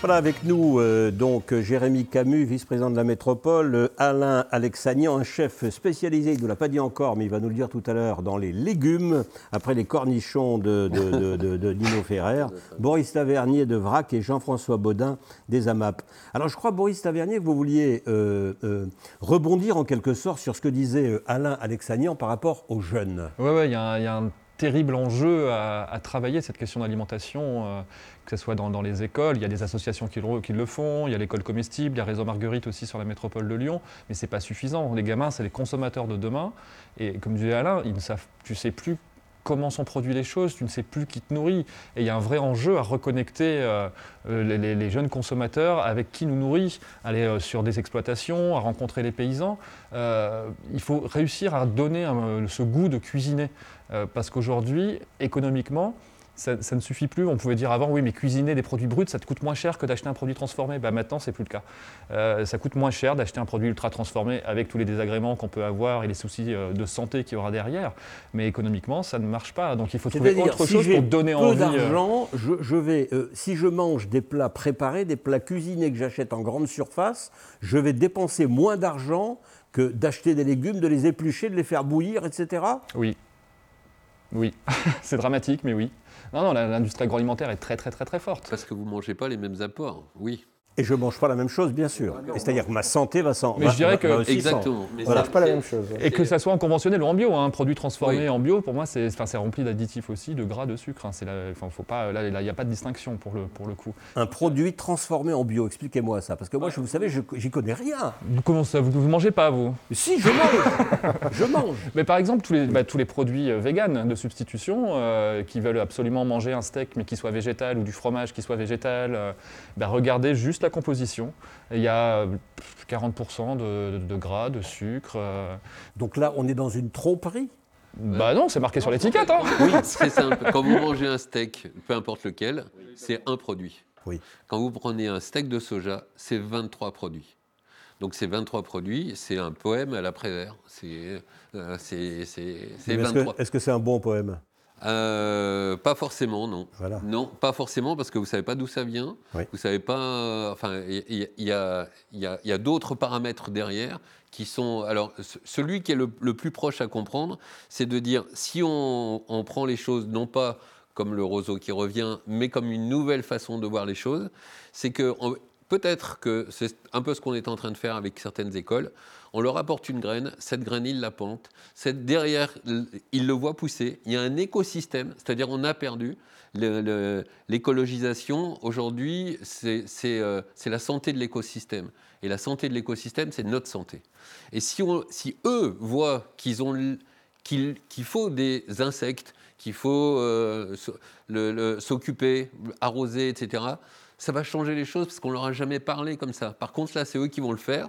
Voilà avec nous donc Jérémy Camus, vice-président de la Métropole, Alain Alexanian, un chef spécialisé, il ne nous l'a pas dit encore, mais il va nous le dire tout à l'heure, dans les légumes, après les cornichons de Nino Ferrer, Boris Tavernier de VRAC et Jean-François Baudin des AMAP. Alors je crois, Boris Tavernier, que vous vouliez rebondir en quelque sorte sur ce que disait Alain Alexanian par rapport aux jeunes. Oui, il y a un terrible enjeu à travailler, cette question d'alimentation, que ce soit dans les écoles, il y a des associations qui le font, il y a l'école comestible, il y a Réseau Marguerite aussi sur la Métropole de Lyon, mais c'est pas suffisant. Les gamins, c'est les consommateurs de demain, et comme disait Alain, ils ne savent, tu sais plus comment sont produites les choses, tu ne sais plus qui te nourrit. Et il y a un vrai enjeu à reconnecter les jeunes consommateurs avec qui nous nourrit, aller sur des exploitations, à rencontrer les paysans. Il faut réussir à donner ce goût de cuisiner, parce qu'aujourd'hui, économiquement, ça ne suffit plus. On pouvait dire avant, oui, mais cuisiner des produits bruts, ça te coûte moins cher que d'acheter un produit transformé. Bah, maintenant, ce n'est plus le cas. Ça coûte moins cher d'acheter un produit ultra transformé avec tous les désagréments qu'on peut avoir et les soucis de santé qu'il y aura derrière. Mais économiquement, ça ne marche pas. Donc, il faut trouver autre chose pour donner envie. Si j'ai peu d'argent, si je mange des plats préparés, des plats cuisinés que j'achète en grande surface, je vais dépenser moins d'argent que d'acheter des légumes, de les éplucher, de les faire bouillir, etc. Oui. Oui. C'est dramatique, mais oui. Non, l'industrie agroalimentaire est très, très, très, très forte. Parce que vous ne mangez pas les mêmes apports, oui. Et je ne mange pas la même chose, bien sûr. Ah, c'est-à-dire que ma santé va s'en... Mais je dirais que... Exactement. Mais voilà. Je ne mange pas la même chose. Et que ça soit en conventionnel ou en bio, un produit transformé en bio, pour moi, c'est rempli d'additifs aussi, de gras, de sucre. Là, il n'y a pas de distinction pour le coup. Un produit transformé en bio, expliquez-moi ça. Parce que moi, vous savez, je n'y connais rien. Comment ça, vous ne mangez pas, vous? Si, je mange. Je mange. Mais par exemple, tous les produits véganes de substitution, qui veulent absolument manger un steak, mais qui soit végétal, ou du fromage qui soit végétal, regardez juste la composition, il y a 40% de gras, de sucre. Donc là, on est dans une tromperie. Bah non, c'est marqué sur l'étiquette. Hein. Oui, c'est simple. Quand vous mangez un steak, peu importe lequel, c'est un produit. Oui. Quand vous prenez un steak de soja, c'est 23 produits. Donc ces 23 produits, c'est un poème à la Prévert. C'est 23. Est-ce que c'est un bon poème ? Pas forcément, non. Voilà. Non, pas forcément, parce que vous ne savez pas d'où ça vient. Oui. Vous savez pas. Enfin, il y a d'autres paramètres derrière qui sont. Alors, celui qui est le plus proche à comprendre, c'est de dire si on prend les choses non pas comme le roseau qui revient, mais comme une nouvelle façon de voir les choses, c'est que peut-être que c'est un peu ce qu'on est en train de faire avec certaines écoles. On leur apporte une graine, cette graine, ils la plantent. Derrière, ils le voient pousser. Il y a un écosystème, c'est-à-dire on a perdu l'écologisation. Aujourd'hui, c'est la santé de l'écosystème. Et la santé de l'écosystème, c'est notre santé. Et si eux voient qu'il faut des insectes, qu'il faut s'occuper, arroser, etc., ça va changer les choses parce qu'on ne leur a jamais parlé comme ça. Par contre, là, c'est eux qui vont le faire.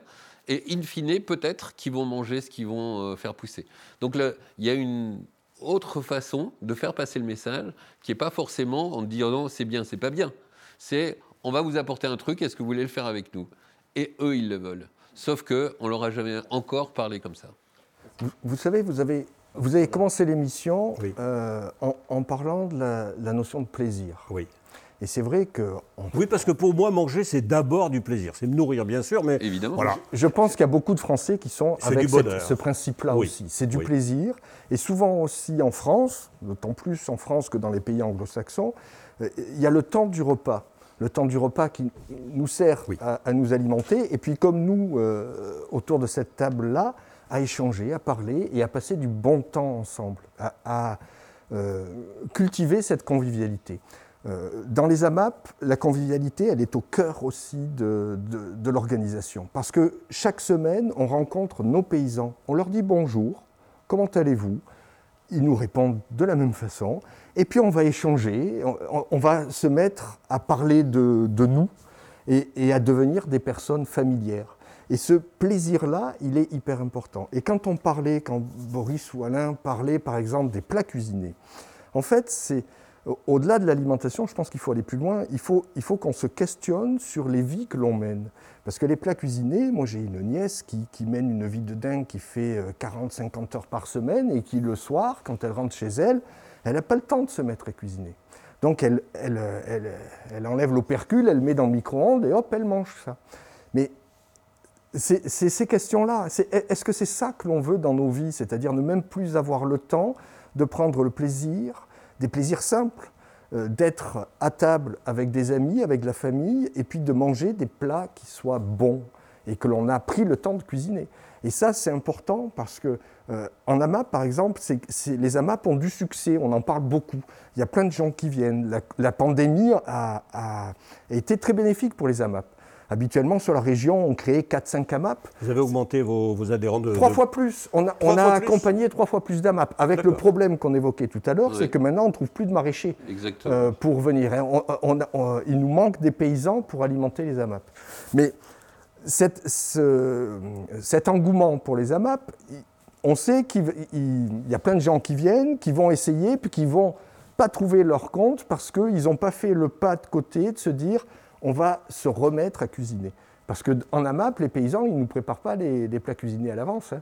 Et in fine, peut-être qu'ils vont manger ce qu'ils vont faire pousser. Donc là, il y a une autre façon de faire passer le message qui n'est pas forcément en disant « non, c'est bien, c'est pas bien ». C'est « on va vous apporter un truc, est-ce que vous voulez le faire avec nous ?» Et eux, ils le veulent. Sauf qu'on ne leur a jamais encore parlé comme ça. Vous savez, vous avez commencé l'émission en parlant de la notion de plaisir. Oui. Et c'est vrai que... Oui, parce que pour moi, manger, c'est d'abord du plaisir. C'est me nourrir, bien sûr, mais... Évidemment. Voilà. Je pense qu'il y a beaucoup de Français qui sont avec ce principe-là aussi. C'est du plaisir. Et souvent aussi en France, d'autant plus en France que dans les pays anglo-saxons, il y a le temps du repas. Le temps du repas qui nous sert à nous alimenter. Et puis comme nous, autour de cette table-là, à échanger, à parler et à passer du bon temps ensemble, à cultiver cette convivialité. Dans les AMAP, la convivialité, elle est au cœur aussi de l'organisation. Parce que chaque semaine, on rencontre nos paysans. On leur dit bonjour, comment allez-vous ? Ils nous répondent de la même façon. Et puis on va échanger, on va se mettre à parler de nous et à devenir des personnes familières. Et ce plaisir-là, il est hyper important. Et quand on parlait, quand Boris ou Alain parlaient par exemple des plats cuisinés, en fait, c'est... Au-delà de l'alimentation, je pense qu'il faut aller plus loin. Il faut qu'on se questionne sur les vies que l'on mène. Parce que les plats cuisinés, moi j'ai une nièce qui mène une vie de dingue, qui fait 40-50 heures par semaine et qui le soir, quand elle rentre chez elle, elle n'a pas le temps de se mettre à cuisiner. Donc elle enlève l'opercule, elle met dans le micro-ondes et hop, elle mange ça. Mais c'est ces questions-là. Est-ce que c'est ça que l'on veut dans nos vies ? C'est-à-dire ne même plus avoir le temps de prendre le plaisir, des plaisirs simples, d'être à table avec des amis, avec la famille, et puis de manger des plats qui soient bons et que l'on a pris le temps de cuisiner. Et ça, c'est important parce que en AMAP, par exemple, les AMAP ont du succès, on en parle beaucoup. Il y a plein de gens qui viennent. La pandémie a été très bénéfique pour les AMAP. Habituellement, sur la région, on créait 4-5 AMAP. Vous avez augmenté vos adhérents de... 3 fois plus. On a accompagné 3 fois plus d'AMAP. Avec le problème qu'on évoquait tout à l'heure, c'est que maintenant, on ne trouve plus de maraîchers pour venir. Il nous manque des paysans pour alimenter les AMAP. Mais cet engouement pour les AMAP, on sait qu'il y a plein de gens qui viennent, qui vont essayer, puis qui ne vont pas trouver leur compte parce qu'ils n'ont pas fait le pas de côté de se dire... on va se remettre à cuisiner. Parce qu'en AMAP, les paysans, ils ne nous préparent pas les plats cuisinés à l'avance.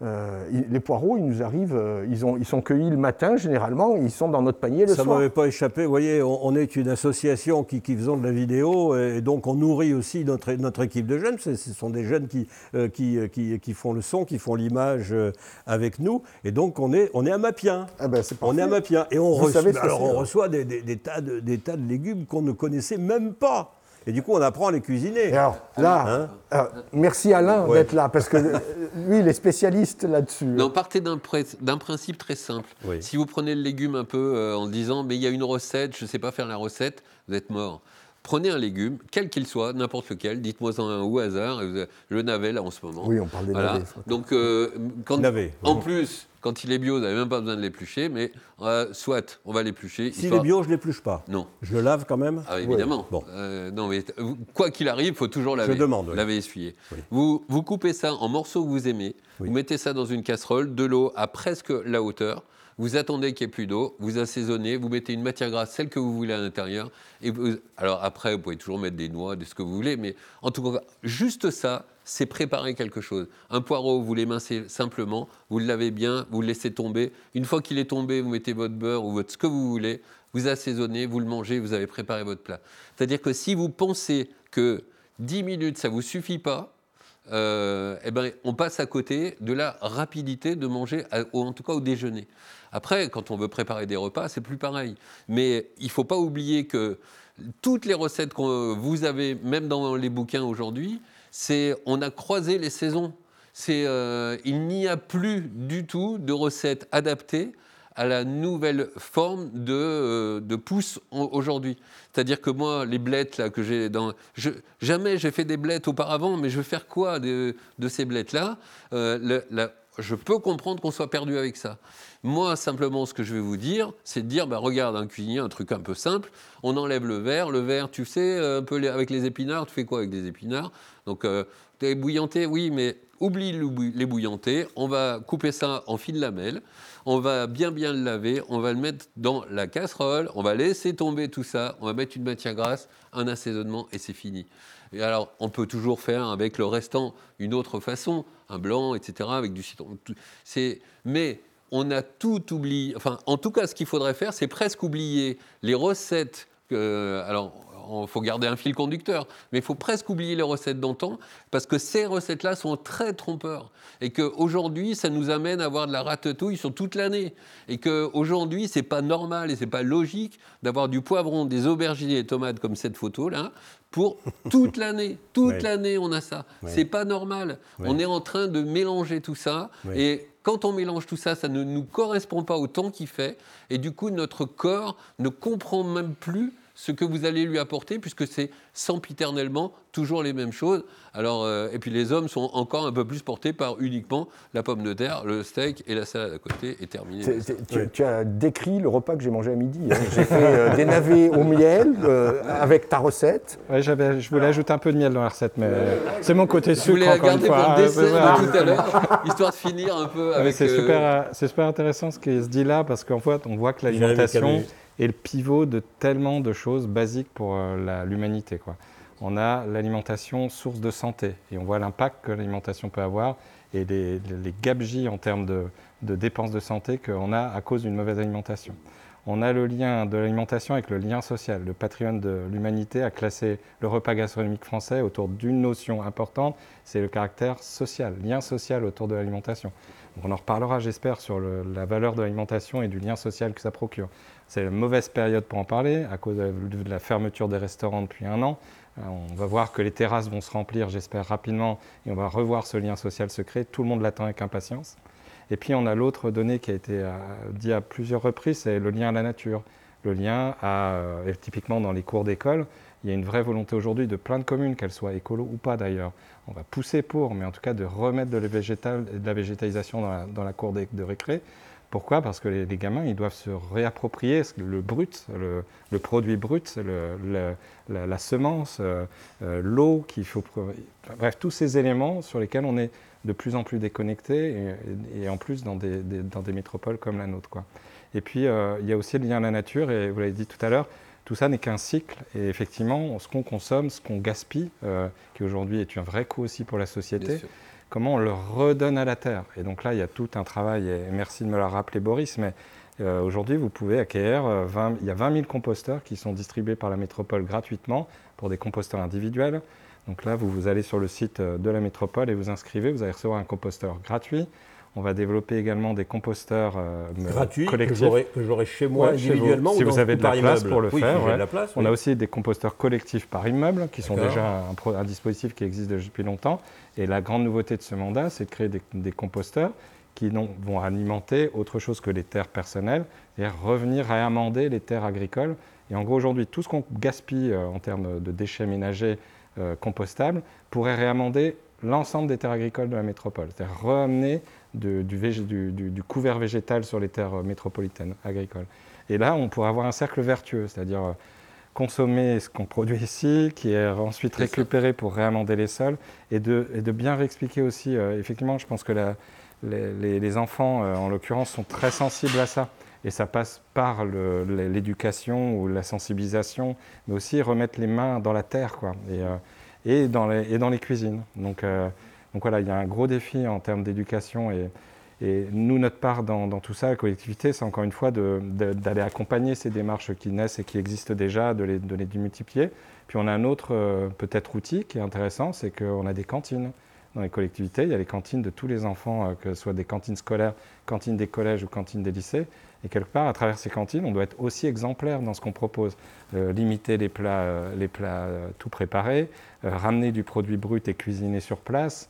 Les poireaux, ils nous arrivent, ils sont cueillis le matin, généralement, ils sont dans notre panier le soir. Ça ne m'avait pas échappé. Vous voyez, on est une association qui faisons de la vidéo, et donc on nourrit aussi notre équipe de jeunes. Ce sont des jeunes qui font le son, qui font l'image avec nous. Et donc on est amapiens. Ah ben, c'est parfait. On est amapiens. Et on reçoit des tas de légumes qu'on ne connaissait même pas. Et du coup, on apprend à les cuisiner. Et alors, là, merci Alain d'être là, parce que lui, il est spécialiste là-dessus. Non, partez d'un principe très simple. Oui. Si vous prenez le légume un peu en disant « mais il y a une recette, je ne sais pas faire la recette », vous êtes mort. Prenez un légume, quel qu'il soit, n'importe lequel, dites-moi-en un au hasard. Le navet, là, en ce moment. Oui, on parle des navets. Donc, en plus, quand il est bio, vous n'avez même pas besoin de l'éplucher, mais soit, on va l'éplucher. S'il est bio, je ne l'épluche pas. Non. Je le lave quand même. Ah, évidemment. Oui. Bon. Non, mais quoi qu'il arrive, il faut toujours laver. Je demande. Oui. Laver, essuyer. Oui. Vous coupez ça en morceaux que vous aimez, vous mettez ça dans une casserole, de l'eau à presque la hauteur. Vous attendez qu'il n'y ait plus d'eau, vous assaisonnez, vous mettez une matière grasse, celle que vous voulez à l'intérieur. Et alors après, vous pouvez toujours mettre des noix, de ce que vous voulez, mais en tout cas, juste ça, c'est préparer quelque chose. Un poireau, vous l'émincez simplement, vous le lavez bien, vous le laissez tomber. Une fois qu'il est tombé, vous mettez votre beurre ou ce que vous voulez, vous assaisonnez, vous le mangez, vous avez préparé votre plat. C'est-à-dire que si vous pensez que 10 minutes, ça ne vous suffit pas, on passe à côté de la rapidité de manger, en tout cas au déjeuner. Après, quand on veut préparer des repas, c'est plus pareil. Mais il ne faut pas oublier que toutes les recettes que vous avez, même dans les bouquins aujourd'hui, on a croisé les saisons. Il n'y a plus du tout de recettes adaptées à la nouvelle forme de pousse aujourd'hui. C'est-à-dire que moi, les blettes là, que j'ai dans... Jamais j'ai fait des blettes auparavant, mais je vais faire quoi de ces blettes-là ? Je peux comprendre qu'on soit perdu avec ça. Moi, simplement, ce que je vais vous dire, c'est de dire, regarde, un cuisinier, un truc un peu simple, on enlève le verre, tu sais, un peu avec les épinards, tu fais quoi avec des épinards ? Donc, t'es bouillanté, oui, mais... Oublie les bouillantés, on va couper ça en fines lamelles, on va bien le laver, on va le mettre dans la casserole, on va laisser tomber tout ça, on va mettre une matière grasse, un assaisonnement et c'est fini. Et alors, on peut toujours faire avec le restant une autre façon, un blanc, etc., avec du citron. Mais on a tout oublié, enfin, en tout cas, ce qu'il faudrait faire, c'est presque oublier les recettes. Il faut garder un fil conducteur, mais il faut presque oublier les recettes d'antan parce que ces recettes-là sont très trompeurs et qu'aujourd'hui, ça nous amène à avoir de la ratatouille sur toute l'année et qu'aujourd'hui, ce n'est pas normal et ce n'est pas logique d'avoir du poivron, des aubergines et des tomates comme cette photo-là pour toute l'année. Toute l'année, on a ça. Ce n'est pas normal. On est en train de mélanger tout ça et... Quand on mélange tout ça, ça ne nous correspond pas au temps qu'il fait. Et du coup, notre corps ne comprend même plus ce que vous allez lui apporter, puisque c'est sempiternellement toujours les mêmes choses. Alors, et puis les hommes sont encore un peu plus portés par uniquement la pomme de terre, le steak et la salade à côté, et terminé. Tu as décrit le repas que j'ai mangé à midi. Hein. J'ai fait des navets au miel avec ta recette. Ouais, je voulais ajouter un peu de miel dans la recette, mais c'est mon côté sucre encore une fois. Je voulais la garder pour le dessert de tout à l'heure, histoire de finir un peu avec... C'est super intéressant ce qui se dit là, parce qu'en fait, on voit que l'alimentation... et le pivot de tellement de choses basiques pour l'humanité, quoi. On a l'alimentation source de santé, et on voit l'impact que l'alimentation peut avoir, et les gabegies en termes de dépenses de santé qu'on a à cause d'une mauvaise alimentation. On a le lien de l'alimentation avec le lien social. Le patrimoine de l'humanité a classé le repas gastronomique français autour d'une notion importante, c'est le caractère social, lien social autour de l'alimentation. On en reparlera, j'espère, sur la valeur de l'alimentation et du lien social que ça procure. C'est la mauvaise période pour en parler, à cause de la fermeture des restaurants depuis 1 an. On va voir que les terrasses vont se remplir, j'espère, rapidement, et on va revoir ce lien social secret. Tout le monde l'attend avec impatience. Et puis, on a l'autre donnée qui a été dit à plusieurs reprises, c'est le lien à la nature. Le lien typiquement dans les cours d'école, il y a une vraie volonté aujourd'hui de plein de communes, qu'elles soient écolo ou pas d'ailleurs. On va pousser pour, mais en tout cas de remettre de la végétalisation dans la cour de récré. Pourquoi ? Parce que les gamins, ils doivent se réapproprier le brut, le produit brut, la semence, l'eau qu'il faut... Bref, tous ces éléments sur lesquels on est de plus en plus déconnectés et en plus dans des métropoles comme la nôtre, quoi. Et puis, il y a aussi le lien à la nature, et vous l'avez dit tout à l'heure, tout ça n'est qu'un cycle. Et effectivement, ce qu'on consomme, ce qu'on gaspille, qui aujourd'hui est un vrai coût aussi pour la société, comment on le redonne à la terre. Et donc là, il y a tout un travail, et merci de me le rappeler, Boris, mais aujourd'hui, vous pouvez acquérir, il y a 20 000 composteurs qui sont distribués par la métropole gratuitement pour des composteurs individuels. Donc là, vous allez sur le site de la métropole et vous inscrivez, vous allez recevoir un composteur gratuit. On va développer également des composteurs gratuits que j'aurai chez moi individuellement. Si vous avez de la place pour le faire. On a aussi des composteurs collectifs par immeuble qui sont déjà un dispositif qui existe depuis longtemps. Et la grande nouveauté de ce mandat, c'est de créer des composteurs qui vont alimenter autre chose que les terres personnelles, c'est-à-dire revenir à amender les terres agricoles. Et en gros, aujourd'hui, tout ce qu'on gaspille en termes de déchets ménagers compostables pourrait réamender l'ensemble des terres agricoles de la métropole, c'est-à-dire ramener du couvert végétal sur les terres métropolitaines agricoles. Et là, on pourrait avoir un cercle vertueux, c'est-à-dire consommer ce qu'on produit ici, qui est ensuite récupéré pour réamender les sols, et de bien réexpliquer aussi. Effectivement, je pense que les enfants, en l'occurrence, sont très sensibles à ça. Et ça passe par l'éducation ou la sensibilisation, mais aussi remettre les mains dans la terre, quoi. Et dans les cuisines. Donc voilà, il y a un gros défi en termes d'éducation et nous, notre part dans tout ça, la collectivité, c'est encore une fois d'aller accompagner ces démarches qui naissent et qui existent déjà, de les multiplier. Puis on a un autre peut-être outil qui est intéressant, c'est qu'on a des cantines. Dans les collectivités, il y a les cantines de tous les enfants, que ce soit des cantines scolaires, cantines des collèges ou cantines des lycées. Et quelque part, à travers ces cantines, on doit être aussi exemplaire dans ce qu'on propose. Limiter les plats tout préparés, ramener du produit brut et cuisiner sur place,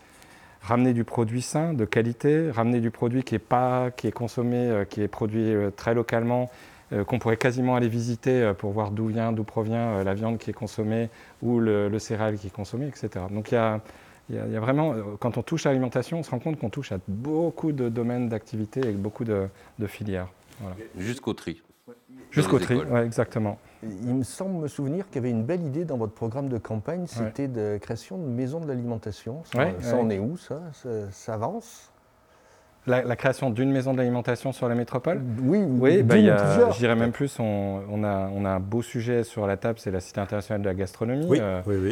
ramener du produit sain, de qualité, ramener du produit qui est consommé, qui est produit très localement, qu'on pourrait quasiment aller visiter pour voir d'où provient la viande qui est consommée ou le céréal qui est consommé, etc. Donc il y a vraiment, quand on touche à l'alimentation, on se rend compte qu'on touche à beaucoup de domaines d'activité et beaucoup de filières. Voilà. Jusqu'au tri. Jusqu'au tri, ouais, exactement. Il me semble me souvenir qu'il y avait une belle idée dans votre programme de campagne, c'était de création de maisons de l'alimentation. On est où, ça avance ? La création d'une maison de l'alimentation sur la métropole ? Oui, plusieurs. Je dirais même plus, on a un beau sujet sur la table, c'est la Cité internationale de la gastronomie. Oui,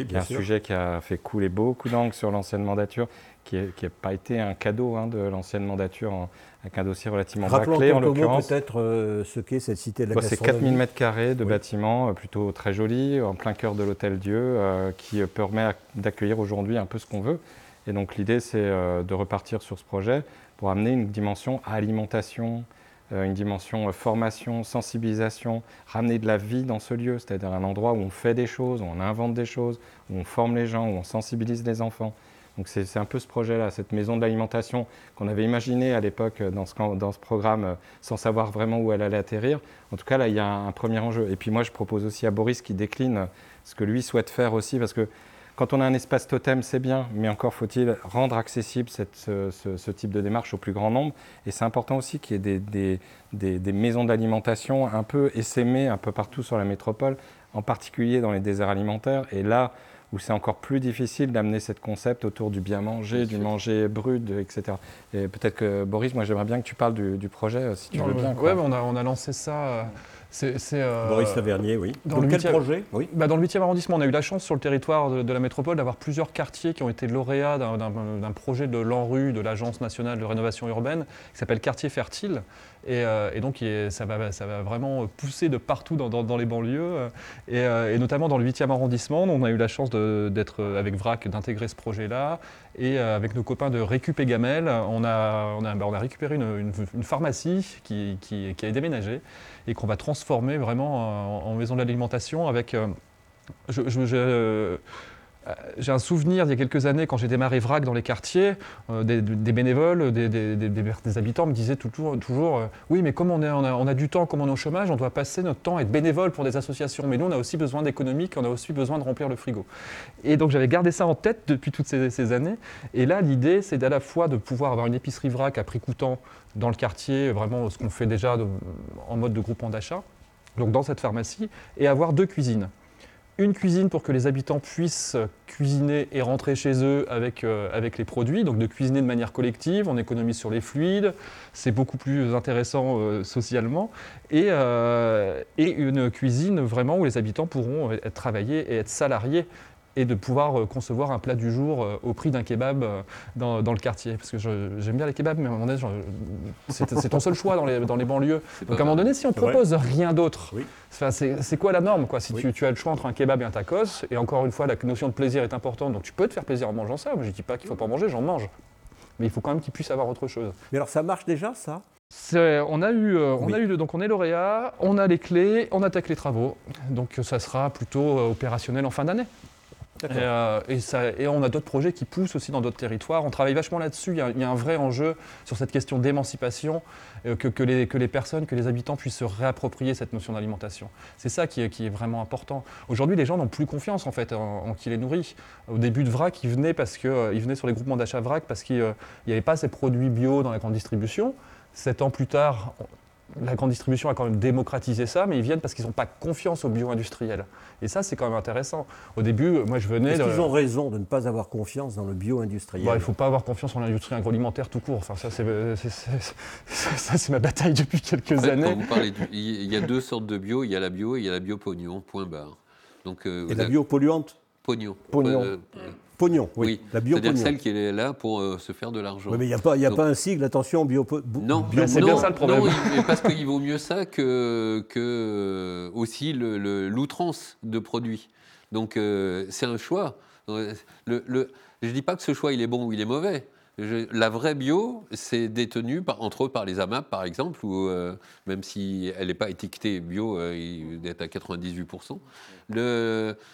bien sûr. Un sujet qui a fait couler beaucoup d'encre sur l'ancienne mandature, qui n'a pas été un cadeau de l'ancienne mandature, avec un dossier relativement bâclé en l'occurrence. Rappelons peut-être ce qu'est cette Cité de la gastronomie. C'est 4000 m² de bâtiments plutôt très jolis, en plein cœur de l'Hôtel Dieu, qui permet d'accueillir aujourd'hui un peu ce qu'on veut. Et donc l'idée, c'est de repartir sur ce projet pour amener une dimension alimentation, une dimension formation, sensibilisation, ramener de la vie dans ce lieu, c'est-à-dire un endroit où on fait des choses, où on invente des choses, où on forme les gens, où on sensibilise les enfants. Donc c'est un peu ce projet-là, cette maison de l'alimentation qu'on avait imaginée à l'époque dans ce programme sans savoir vraiment où elle allait atterrir. En tout cas, là, il y a un premier enjeu. Et puis moi, je propose aussi à Boris qui décline ce que lui souhaite faire aussi, parce que quand on a un espace totem, c'est bien, mais encore faut-il rendre accessible ce type de démarche au plus grand nombre. Et c'est important aussi qu'il y ait des maisons d'alimentation un peu essaimées un peu partout sur la métropole, en particulier dans les déserts alimentaires. Et là où c'est encore plus difficile d'amener ce concept autour du bien manger, du manger brut, etc. Et peut-être que, Boris, moi j'aimerais bien que tu parles du projet, si tu veux bien. Oui, on a lancé ça. Boris Tavernier, oui. Dans quel projet ? Oui. Bah, dans le 8e arrondissement, on a eu la chance sur le territoire de la métropole d'avoir plusieurs quartiers qui ont été lauréats d'un projet de l'ANRU, de l'Agence nationale de rénovation urbaine, qui s'appelle Quartier Fertile. Et donc, ça va vraiment pousser de partout dans les banlieues. Et notamment dans le 8e arrondissement, on a eu la chance d'être avec VRAC, d'intégrer ce projet-là. Et avec nos copains de Récup et Gamelle, on a récupéré une pharmacie qui a déménagé et qu'on va transformer vraiment en maison de l'alimentation avec... J'ai un souvenir d'il y a quelques années, quand j'ai démarré VRAC dans les quartiers, des bénévoles, des habitants me disaient toujours « Oui, mais comme on a du temps, comme on est au chômage, on doit passer notre temps à être bénévole pour des associations. Mais nous, on a aussi besoin d'économie, on a aussi besoin de remplir le frigo. » Et donc, j'avais gardé ça en tête depuis toutes ces années. Et là, l'idée, c'est d'à la fois de pouvoir avoir une épicerie VRAC à prix coûtant dans le quartier, vraiment ce qu'on fait déjà en mode de groupement d'achat, donc dans cette pharmacie, et avoir deux cuisines. Une cuisine pour que les habitants puissent cuisiner et rentrer chez eux avec les produits, donc de cuisiner de manière collective, on économise sur les fluides, c'est beaucoup plus intéressant socialement, et une cuisine vraiment où les habitants pourront travailler et être salariés, et de pouvoir concevoir un plat du jour au prix d'un kebab dans le quartier. Parce que j'aime bien les kebabs, mais à un moment donné, c'est ton seul choix dans les banlieues. Donc à un moment donné, si on ne propose rien d'autre, oui. C'est quoi la norme, quoi ? Si oui. tu as le choix entre un kebab et un tacos, et encore une fois, la notion de plaisir est importante, donc tu peux te faire plaisir en mangeant ça. Moi, je ne dis pas qu'il ne faut pas en manger, j'en mange. Mais il faut quand même qu'il puisse avoir autre chose. Mais alors ça marche déjà, ça ? On est lauréat, on a les clés, on attaque les travaux. Donc ça sera plutôt opérationnel en fin d'année. Et on a d'autres projets qui poussent aussi dans d'autres territoires. On travaille vachement là-dessus. Il y a un vrai enjeu sur cette question d'émancipation, que les personnes, que les habitants puissent se réapproprier cette notion d'alimentation. C'est ça qui est vraiment important. Aujourd'hui, les gens n'ont plus confiance en fait en qui les nourrit. Au début de VRAC, ils venaient sur les groupements d'achat VRAC parce qu'il n'y avait pas ces produits bio dans la grande distribution. 7 ans plus tard, la grande distribution a quand même démocratisé ça, mais ils viennent parce qu'ils n'ont pas confiance au bio-industriel. Et ça, c'est quand même intéressant. Au début, moi, je venais... Est-ce qu'ils ont raison de ne pas avoir confiance dans le bio-industriel ? Il ne faut pas avoir confiance en l'industrie agroalimentaire tout court. Enfin, c'est ma bataille depuis quelques années. Il y a deux sortes de bio. Il y a la bio et il y a la bio-pognon, point barre. Donc, et la bio-polluante ? Pognon. Pognon, oui. La bio-pognon. C'est-à-dire celle qui est là pour se faire de l'argent. Oui, mais il n'y a pas un sigle, attention, bio, c'est bien ça le problème. Non, parce qu'il vaut mieux ça que aussi l'outrance de produits. Donc c'est un choix. Je ne dis pas que ce choix il est bon ou il est mauvais. La vraie bio, c'est détenu entre eux par les AMAP, par exemple, où même si elle n'est pas étiquetée bio, il est à 98%.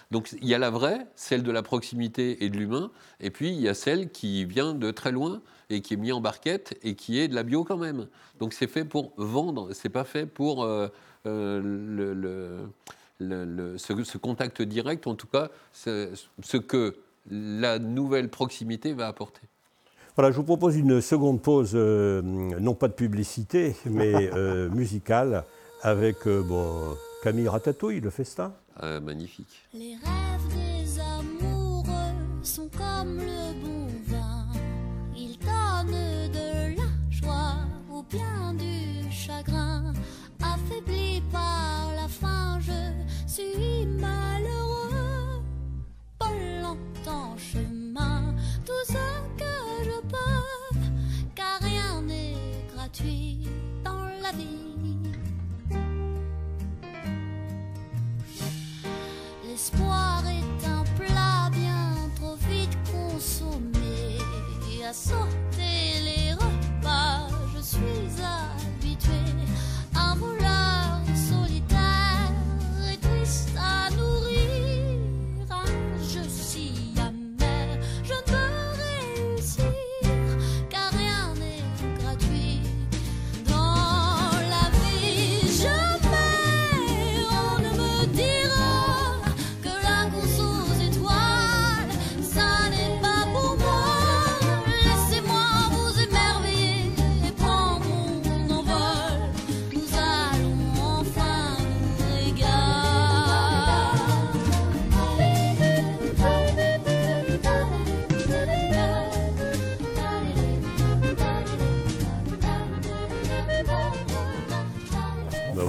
Donc il y a la vraie, celle de la proximité et de l'humain, et puis il y a celle qui vient de très loin et qui est mise en barquette et qui est de la bio quand même. Donc c'est fait pour vendre, c'est pas fait pour ce contact direct, en tout cas ce que la nouvelle proximité va apporter. Voilà, je vous propose une seconde pause, non pas de publicité, mais musicale, avec Camille Ratatouille, le festin. Magnifique. Les rêves des amoureux sont comme le bon vin. Ils donnent de la joie ou bien du chagrin. Affaibli par la faim, je suis malheureux. Pas longtemps chemin, tout ce que je peux, car rien n'est gratuit dans la vie. L'espoir est un plat bien trop vite consommé. À sauter les repas, je suis habitué. Un voleur solitaire et triste à nourrir. Je suis amère, je ne veux rien.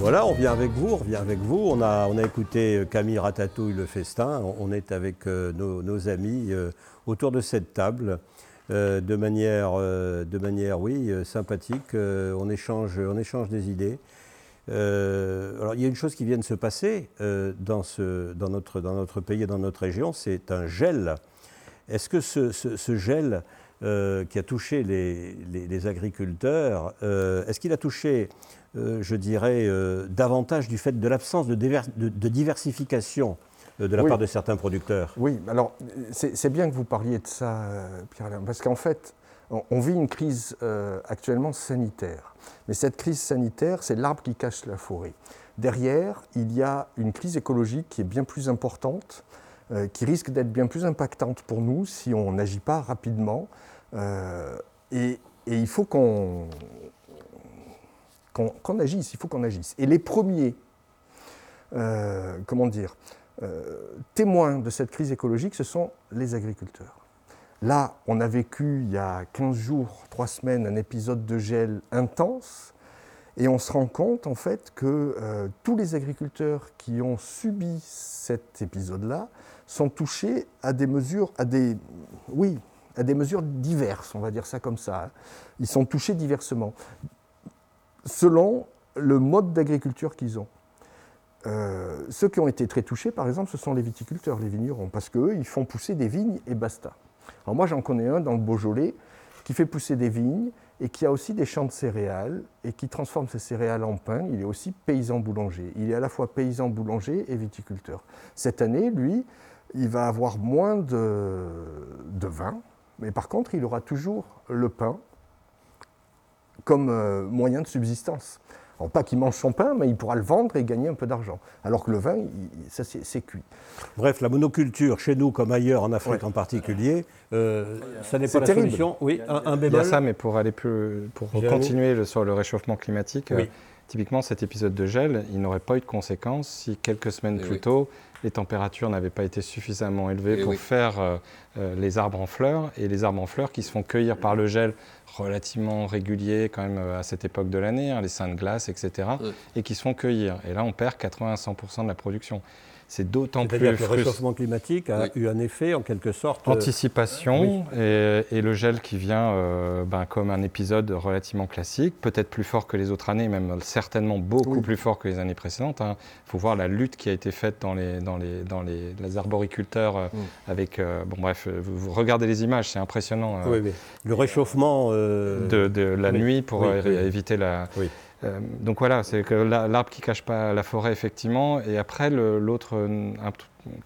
Voilà, on revient avec vous. On a écouté Camille Ratatouille, le festin. On est avec nos amis autour de cette table de manière sympathique. On échange des idées. Alors, il y a une chose qui vient de se passer dans notre pays et dans notre région, c'est un gel. Est-ce que ce gel qui a touché les agriculteurs, est-ce qu'il a touché, je dirais, davantage du fait de l'absence de diversification de la part de certains producteurs? Oui, alors c'est bien que vous parliez de ça, Pierre-Alain, parce qu'en fait, on vit une crise actuellement sanitaire. Mais cette crise sanitaire, c'est l'arbre qui cache la forêt. Derrière, il y a une crise écologique qui est bien plus importante, qui risque d'être bien plus impactante pour nous si on n'agit pas rapidement. Et il faut qu'on agisse, Et les premiers, témoins de cette crise écologique, ce sont les agriculteurs. Là, on a vécu il y a 15 jours, 3 semaines, un épisode de gel intense et on se rend compte en fait que tous les agriculteurs qui ont subi cet épisode-là sont touchés à des mesures, à des mesures diverses, on va dire ça comme ça. Ils sont touchés diversement selon le mode d'agriculture qu'ils ont. Ceux qui ont été très touchés, par exemple, ce sont les viticulteurs, les vignerons, parce qu'eux, ils font pousser des vignes et basta. Alors moi, j'en connais un dans le Beaujolais qui fait pousser des vignes et qui a aussi des champs de céréales et qui transforme ces céréales en pain. Il est aussi paysan boulanger. Il est à la fois paysan boulanger et viticulteur. Cette année, lui, il va avoir moins de vin, mais par contre, il aura toujours le pain comme moyen de subsistance. Alors pas qu'il mange son pain, mais il pourra le vendre et gagner un peu d'argent. Alors que le vin, ça c'est cuit. Bref, la monoculture, chez nous comme ailleurs, en Afrique en particulier, ça n'est pas terrible. La solution. Oui, un bémol. Il y a ça, mais pour aller continuer sur le réchauffement climatique, typiquement cet épisode de gel, il n'aurait pas eu de conséquences si quelques semaines plus tôt, les températures n'avaient pas été suffisamment élevées pour faire les arbres en fleurs. Et les arbres en fleurs qui se font cueillir par le gel relativement régulier quand même à cette époque de l'année, hein, les seins de glace, etc. Et qui se font cueillir. Et là, on perd 80 à 100% de la production. C'est d'autant plus frustrant. C'est-à-dire que le réchauffement climatique a eu un effet, en quelque sorte... Anticipation et le gel qui vient comme un épisode relativement classique, peut-être plus fort que les autres années, même certainement beaucoup plus fort que les années précédentes. Il faut voir la lutte qui a été faite dans les arboriculteurs avec... vous regardez les images, c'est impressionnant. Le réchauffement... De la nuit pour éviter la... donc voilà, c'est que l'arbre qui ne cache pas la forêt, effectivement. Et après, l'autre,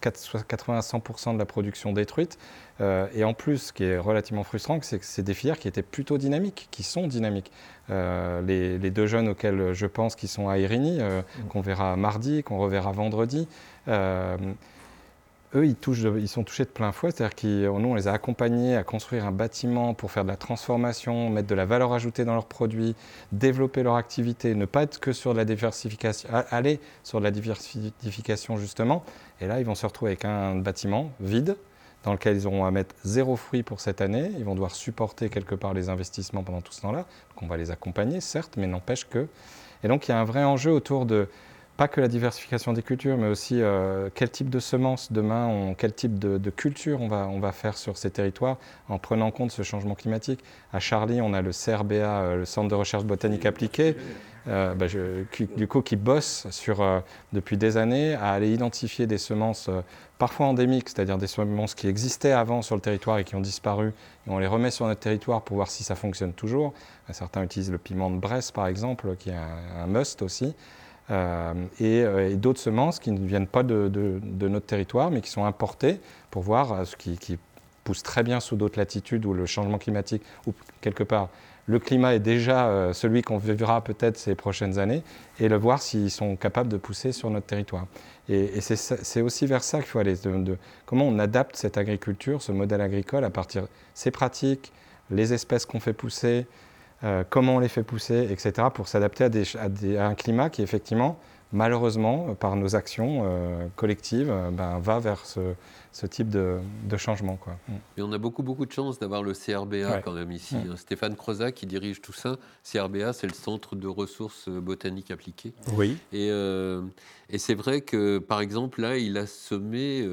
80 à 100% de la production détruite. Et en plus, ce qui est relativement frustrant, c'est que c'est des filières qui étaient plutôt dynamiques, qui sont dynamiques. Les deux jeunes auxquels je pense, qui sont à Irigny, qu'on verra mardi, qu'on reverra vendredi, eux, ils sont touchés de plein fouet, c'est-à-dire que nous, on les a accompagnés à construire un bâtiment pour faire de la transformation, mettre de la valeur ajoutée dans leurs produits, développer leur activité, ne pas être que sur de la diversification, aller sur de la diversification justement. Et là, ils vont se retrouver avec un bâtiment vide dans lequel ils auront à mettre 0 fruit pour cette année. Ils vont devoir supporter quelque part les investissements pendant tout ce temps-là. Donc, on va les accompagner, certes, mais n'empêche que... Et donc, il y a un vrai enjeu autour de... Pas que la diversification des cultures, mais aussi quel type de semences demain, quel type de culture on va faire sur ces territoires en prenant en compte ce changement climatique. À Charly, on a le CRBA, le Centre de recherche botanique appliquée, qui bosse depuis des années à aller identifier des semences parfois endémiques, c'est-à-dire des semences qui existaient avant sur le territoire et qui ont disparu. Et on les remet sur notre territoire pour voir si ça fonctionne toujours. Certains utilisent le piment de Bresse, par exemple, qui est un must aussi. Et d'autres semences qui ne viennent pas de notre territoire, mais qui sont importées pour voir ce qui pousse très bien sous d'autres latitudes où le changement climatique, ou quelque part, le climat est déjà celui qu'on vivra peut-être ces prochaines années, et le voir s'ils sont capables de pousser sur notre territoire. Et c'est aussi vers ça qu'il faut aller, comment on adapte cette agriculture, ce modèle agricole à partir de ses pratiques, les espèces qu'on fait pousser, comment on les fait pousser, etc., pour s'adapter à un climat qui, effectivement, malheureusement, par nos actions collectives, va vers ce type de changement, quoi. Et on a beaucoup de chance d'avoir le CRBA quand même ici. Hein. Stéphane Crozat qui dirige tout ça. CRBA, c'est le Centre de ressources botaniques appliquées. Oui. Et c'est vrai que, par exemple, là, il a semé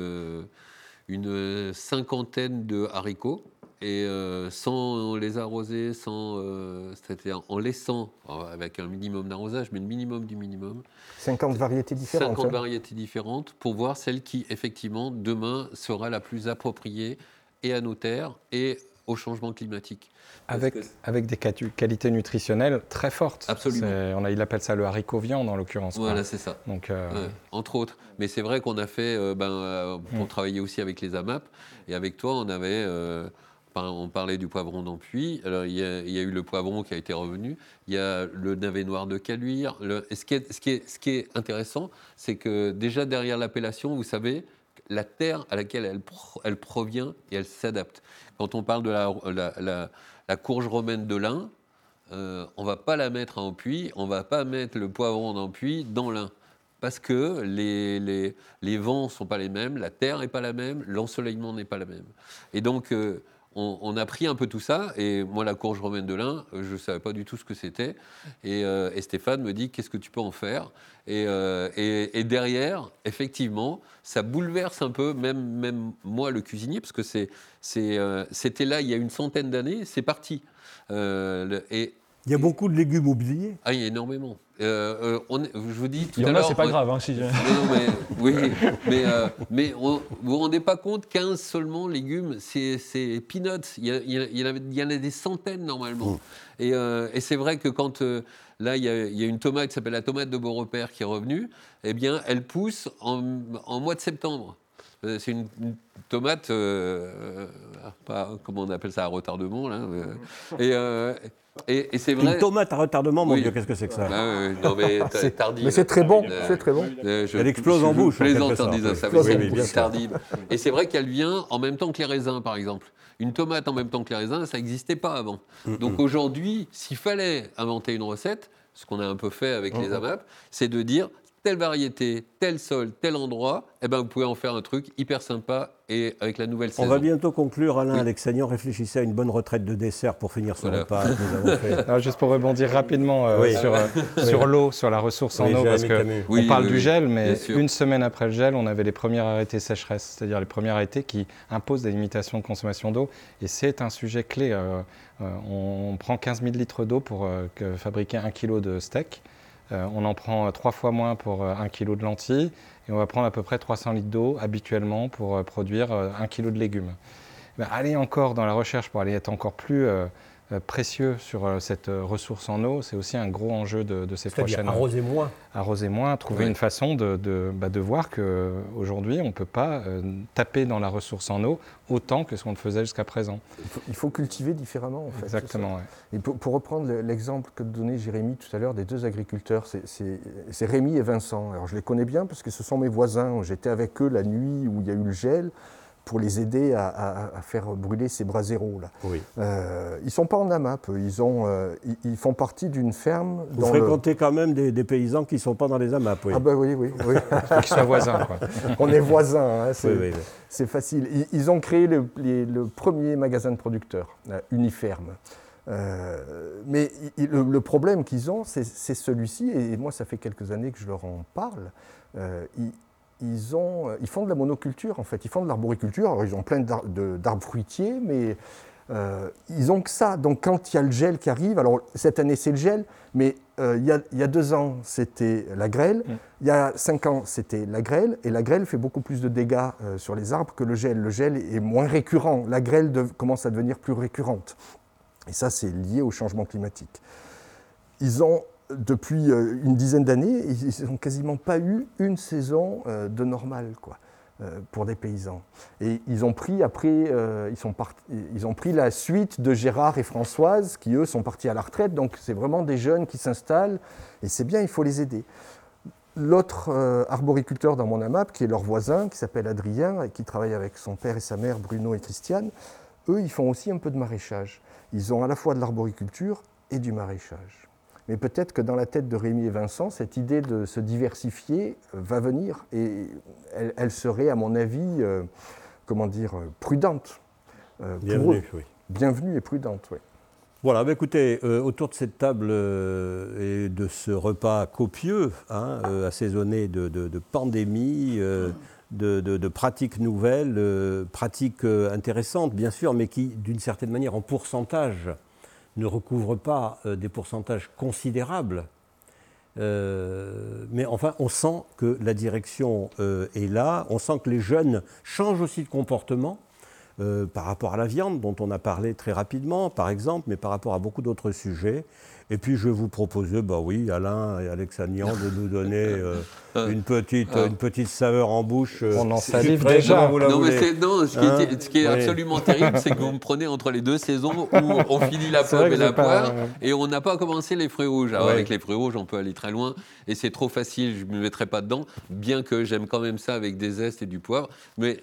une cinquantaine de haricots. Et sans les arroser, c'est-à-dire en laissant, avec un minimum d'arrosage, mais le minimum du minimum. 50 variétés différentes. 50 variétés différentes pour voir celle qui, effectivement, demain sera la plus appropriée et à nos terres et au changement climatique. Avec des qualités nutritionnelles très fortes. Absolument. Il appelle ça le haricot viande, en l'occurrence. Voilà, quoi. C'est ça. Donc, entre autres. Mais c'est vrai qu'on a fait, on travaillait aussi avec les AMAP, et avec toi, on avait... on parlait du poivron d'Ampuis. Alors, il y a eu le poivron qui a été revenu. Il y a le navet noir de Caluire. Ce qui est intéressant, c'est que déjà derrière l'appellation, vous savez, la terre à laquelle elle provient et elle s'adapte. Quand on parle de la courge romaine de l'Ain, on ne va pas la mettre à Ampuis, on ne va pas mettre le poivron d'Ampuis dans l'Ain. Parce que les vents ne sont pas les mêmes, la terre n'est pas la même, l'ensoleillement n'est pas la même. Et donc... On a pris un peu tout ça, et moi, la courge romaine de l'Ain, je ne savais pas du tout ce que c'était. Et Stéphane me dit, qu'est-ce que tu peux en faire ? Et derrière, effectivement, ça bouleverse un peu, même moi, le cuisinier, parce que c'était là il y a 100 d'années, c'est parti. Il y a beaucoup de légumes oubliés. Ah, il y a énormément. Je vous dis tout à l'heure... c'est pas grave. Hein, si... mais vous rendez pas compte, 15 seulement légumes, c'est peanuts. Il y en a des centaines, normalement. Et c'est vrai que quand... là, il y a une tomate qui s'appelle la tomate de Beaurepaire qui est revenue. Eh bien, elle pousse en mois de septembre. C'est une tomate... pas, comment on appelle ça, à retardement, là. Et c'est vrai... Une tomate à retardement, mon Dieu, qu'est-ce que c'est que ça ? C'est tardive. Mais c'est très bon, c'est très bon. Elle explose en bouche. Plaisante en disant ça, c'est tardive. Et c'est vrai qu'elle vient en même temps que les raisins, par exemple. Une tomate en même temps que les raisins, ça n'existait pas avant. Donc aujourd'hui, s'il fallait inventer une recette, ce qu'on a un peu fait avec les AMAP, c'est de dire... telle variété, tel sol, tel endroit, vous pouvez en faire un truc hyper sympa et avec la nouvelle saison. On va bientôt conclure. Alain Alexanian, réfléchissez à une bonne retraite de dessert pour finir sur le repas que nous avons fait. Non, juste pour rebondir rapidement sur l'eau, sur la ressource en eau, parce qu'on parle du gel, mais une semaine après le gel, on avait les premiers arrêtés sécheresse, c'est-à-dire les premiers arrêtés qui imposent des limitations de consommation d'eau, et c'est un sujet clé. On prend 15 000 litres d'eau pour fabriquer 1 kg de steak. On en prend 3 fois moins pour 1 kg de lentilles et on va prendre à peu près 300 litres d'eau habituellement pour produire 1 kg de légumes. Aller encore dans la recherche pour aller être encore plus précieux sur cette ressource en eau, c'est aussi un gros enjeu de ces prochaines... C'est-à-dire arroser moins. Arroser moins, trouver une façon de voir qu'aujourd'hui, on ne peut pas taper dans la ressource en eau autant que ce qu'on le faisait jusqu'à présent. Il faut cultiver différemment, en fait. Exactement, oui. Et pour reprendre l'exemple que donnait Jérémy tout à l'heure des deux agriculteurs, c'est Rémi et Vincent. Alors, je les connais bien parce que ce sont mes voisins. J'étais avec eux la nuit où il y a eu le gel, pour les aider à faire brûler ces braséros là. Oui. Ils ne sont pas en AMAP, ils font partie d'une ferme... Vous fréquentez quand même des paysans qui ne sont pas dans les AMAP, oui. Ah ben oui. Qui sont voisins, quoi. On est voisins, hein, c'est facile. Ils ont créé le premier magasin de producteurs, Uniferme. Mais le problème qu'ils ont, c'est celui-ci, et moi ça fait quelques années que je leur en parle, Ils font de la monoculture, en fait. Ils font de l'arboriculture. Alors, ils ont plein d'arbres fruitiers, mais ils ont que ça. Donc, quand il y a le gel qui arrive, alors cette année, c'est le gel, mais il y a 2 ans, c'était la grêle. Il y a 5 ans, c'était la grêle. Et la grêle fait beaucoup plus de dégâts sur les arbres que le gel. Le gel est moins récurrent. La grêle commence à devenir plus récurrente. Et ça, c'est lié au changement climatique. Ils ont... Depuis une dizaine d'années, ils n'ont quasiment pas eu une saison de normale, quoi, pour des paysans. Et ils ont pris après la suite de Gérard et Françoise, qui eux sont partis à la retraite. Donc c'est vraiment des jeunes qui s'installent, et c'est bien, il faut les aider. L'autre arboriculteur dans mon AMAP, qui est leur voisin, qui s'appelle Adrien et qui travaille avec son père et sa mère, Bruno et Christiane, eux, ils font aussi un peu de maraîchage. Ils ont à la fois de l'arboriculture et du maraîchage. Mais peut-être que dans la tête de Rémi et Vincent, cette idée de se diversifier va venir et elle serait, à mon avis, prudente. Bienvenue, oui. Bienvenue et prudente, oui. Voilà, bah écoutez, autour de cette table et de ce repas copieux, assaisonné de pandémie, de pratiques nouvelles, pratiques intéressantes, bien sûr, mais qui, d'une certaine manière, en pourcentage, ne recouvre pas des pourcentages considérables. Mais enfin, on sent que la direction est là, on sent que les jeunes changent aussi de comportement par rapport à la viande, dont on a parlé très rapidement, par exemple, mais par rapport à beaucoup d'autres sujets. Et puis, je vous proposais, bah oui, Alain et Alexanian, de nous donner une petite saveur en bouche. On en salive déjà. Ce qui est absolument terrible, c'est que vous me prenez entre les deux saisons où on finit la pomme et la poire, et on n'a pas commencé les fruits rouges. Alors, avec les fruits rouges, on peut aller très loin, et c'est trop facile, je ne me mettrai pas dedans, bien que j'aime quand même ça avec des zestes et du poivre. Mais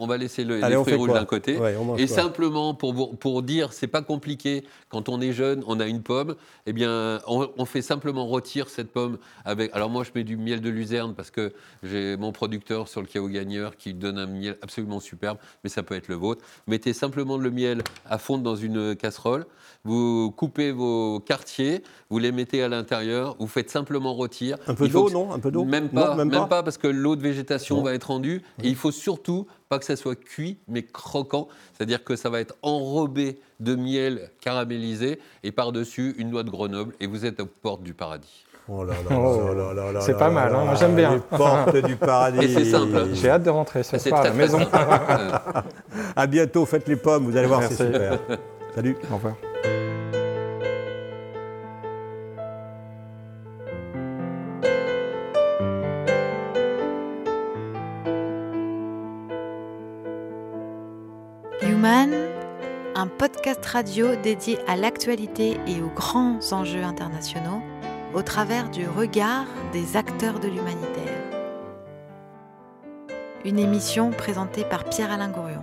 on va laisser les fruits rouges d'un côté. Ouais, et simplement, pour dire, c'est pas compliqué, quand on est jeune, on a une pomme, eh bien, on fait simplement rôtir cette pomme avec... Alors moi, je mets du miel de luzerne parce que j'ai mon producteur sur le Chaos Gagneur qui donne un miel absolument superbe, mais ça peut être le vôtre. Mettez simplement le miel à fondre dans une casserole, vous coupez vos quartiers, vous les mettez à l'intérieur, vous faites simplement rôtir. Un peu d'eau, non ? Un peu d'eau ? Même pas, parce que l'eau de végétation va être rendue. Et il faut surtout... pas que ça soit cuit, mais croquant, c'est-à-dire que ça va être enrobé de miel caramélisé et par-dessus une noix de Grenoble, et vous êtes aux portes du paradis. Oh là là, c'est pas mal, hein, j'aime bien. Les portes du paradis. Et c'est simple. J'ai hâte de rentrer ce soir à la maison. À bientôt, faites les pommes, vous allez voir, c'est super. Salut. Au revoir. Un podcast radio dédié à l'actualité et aux grands enjeux internationaux au travers du regard des acteurs de l'humanitaire. Une émission présentée par Pierre-Alain Gourion.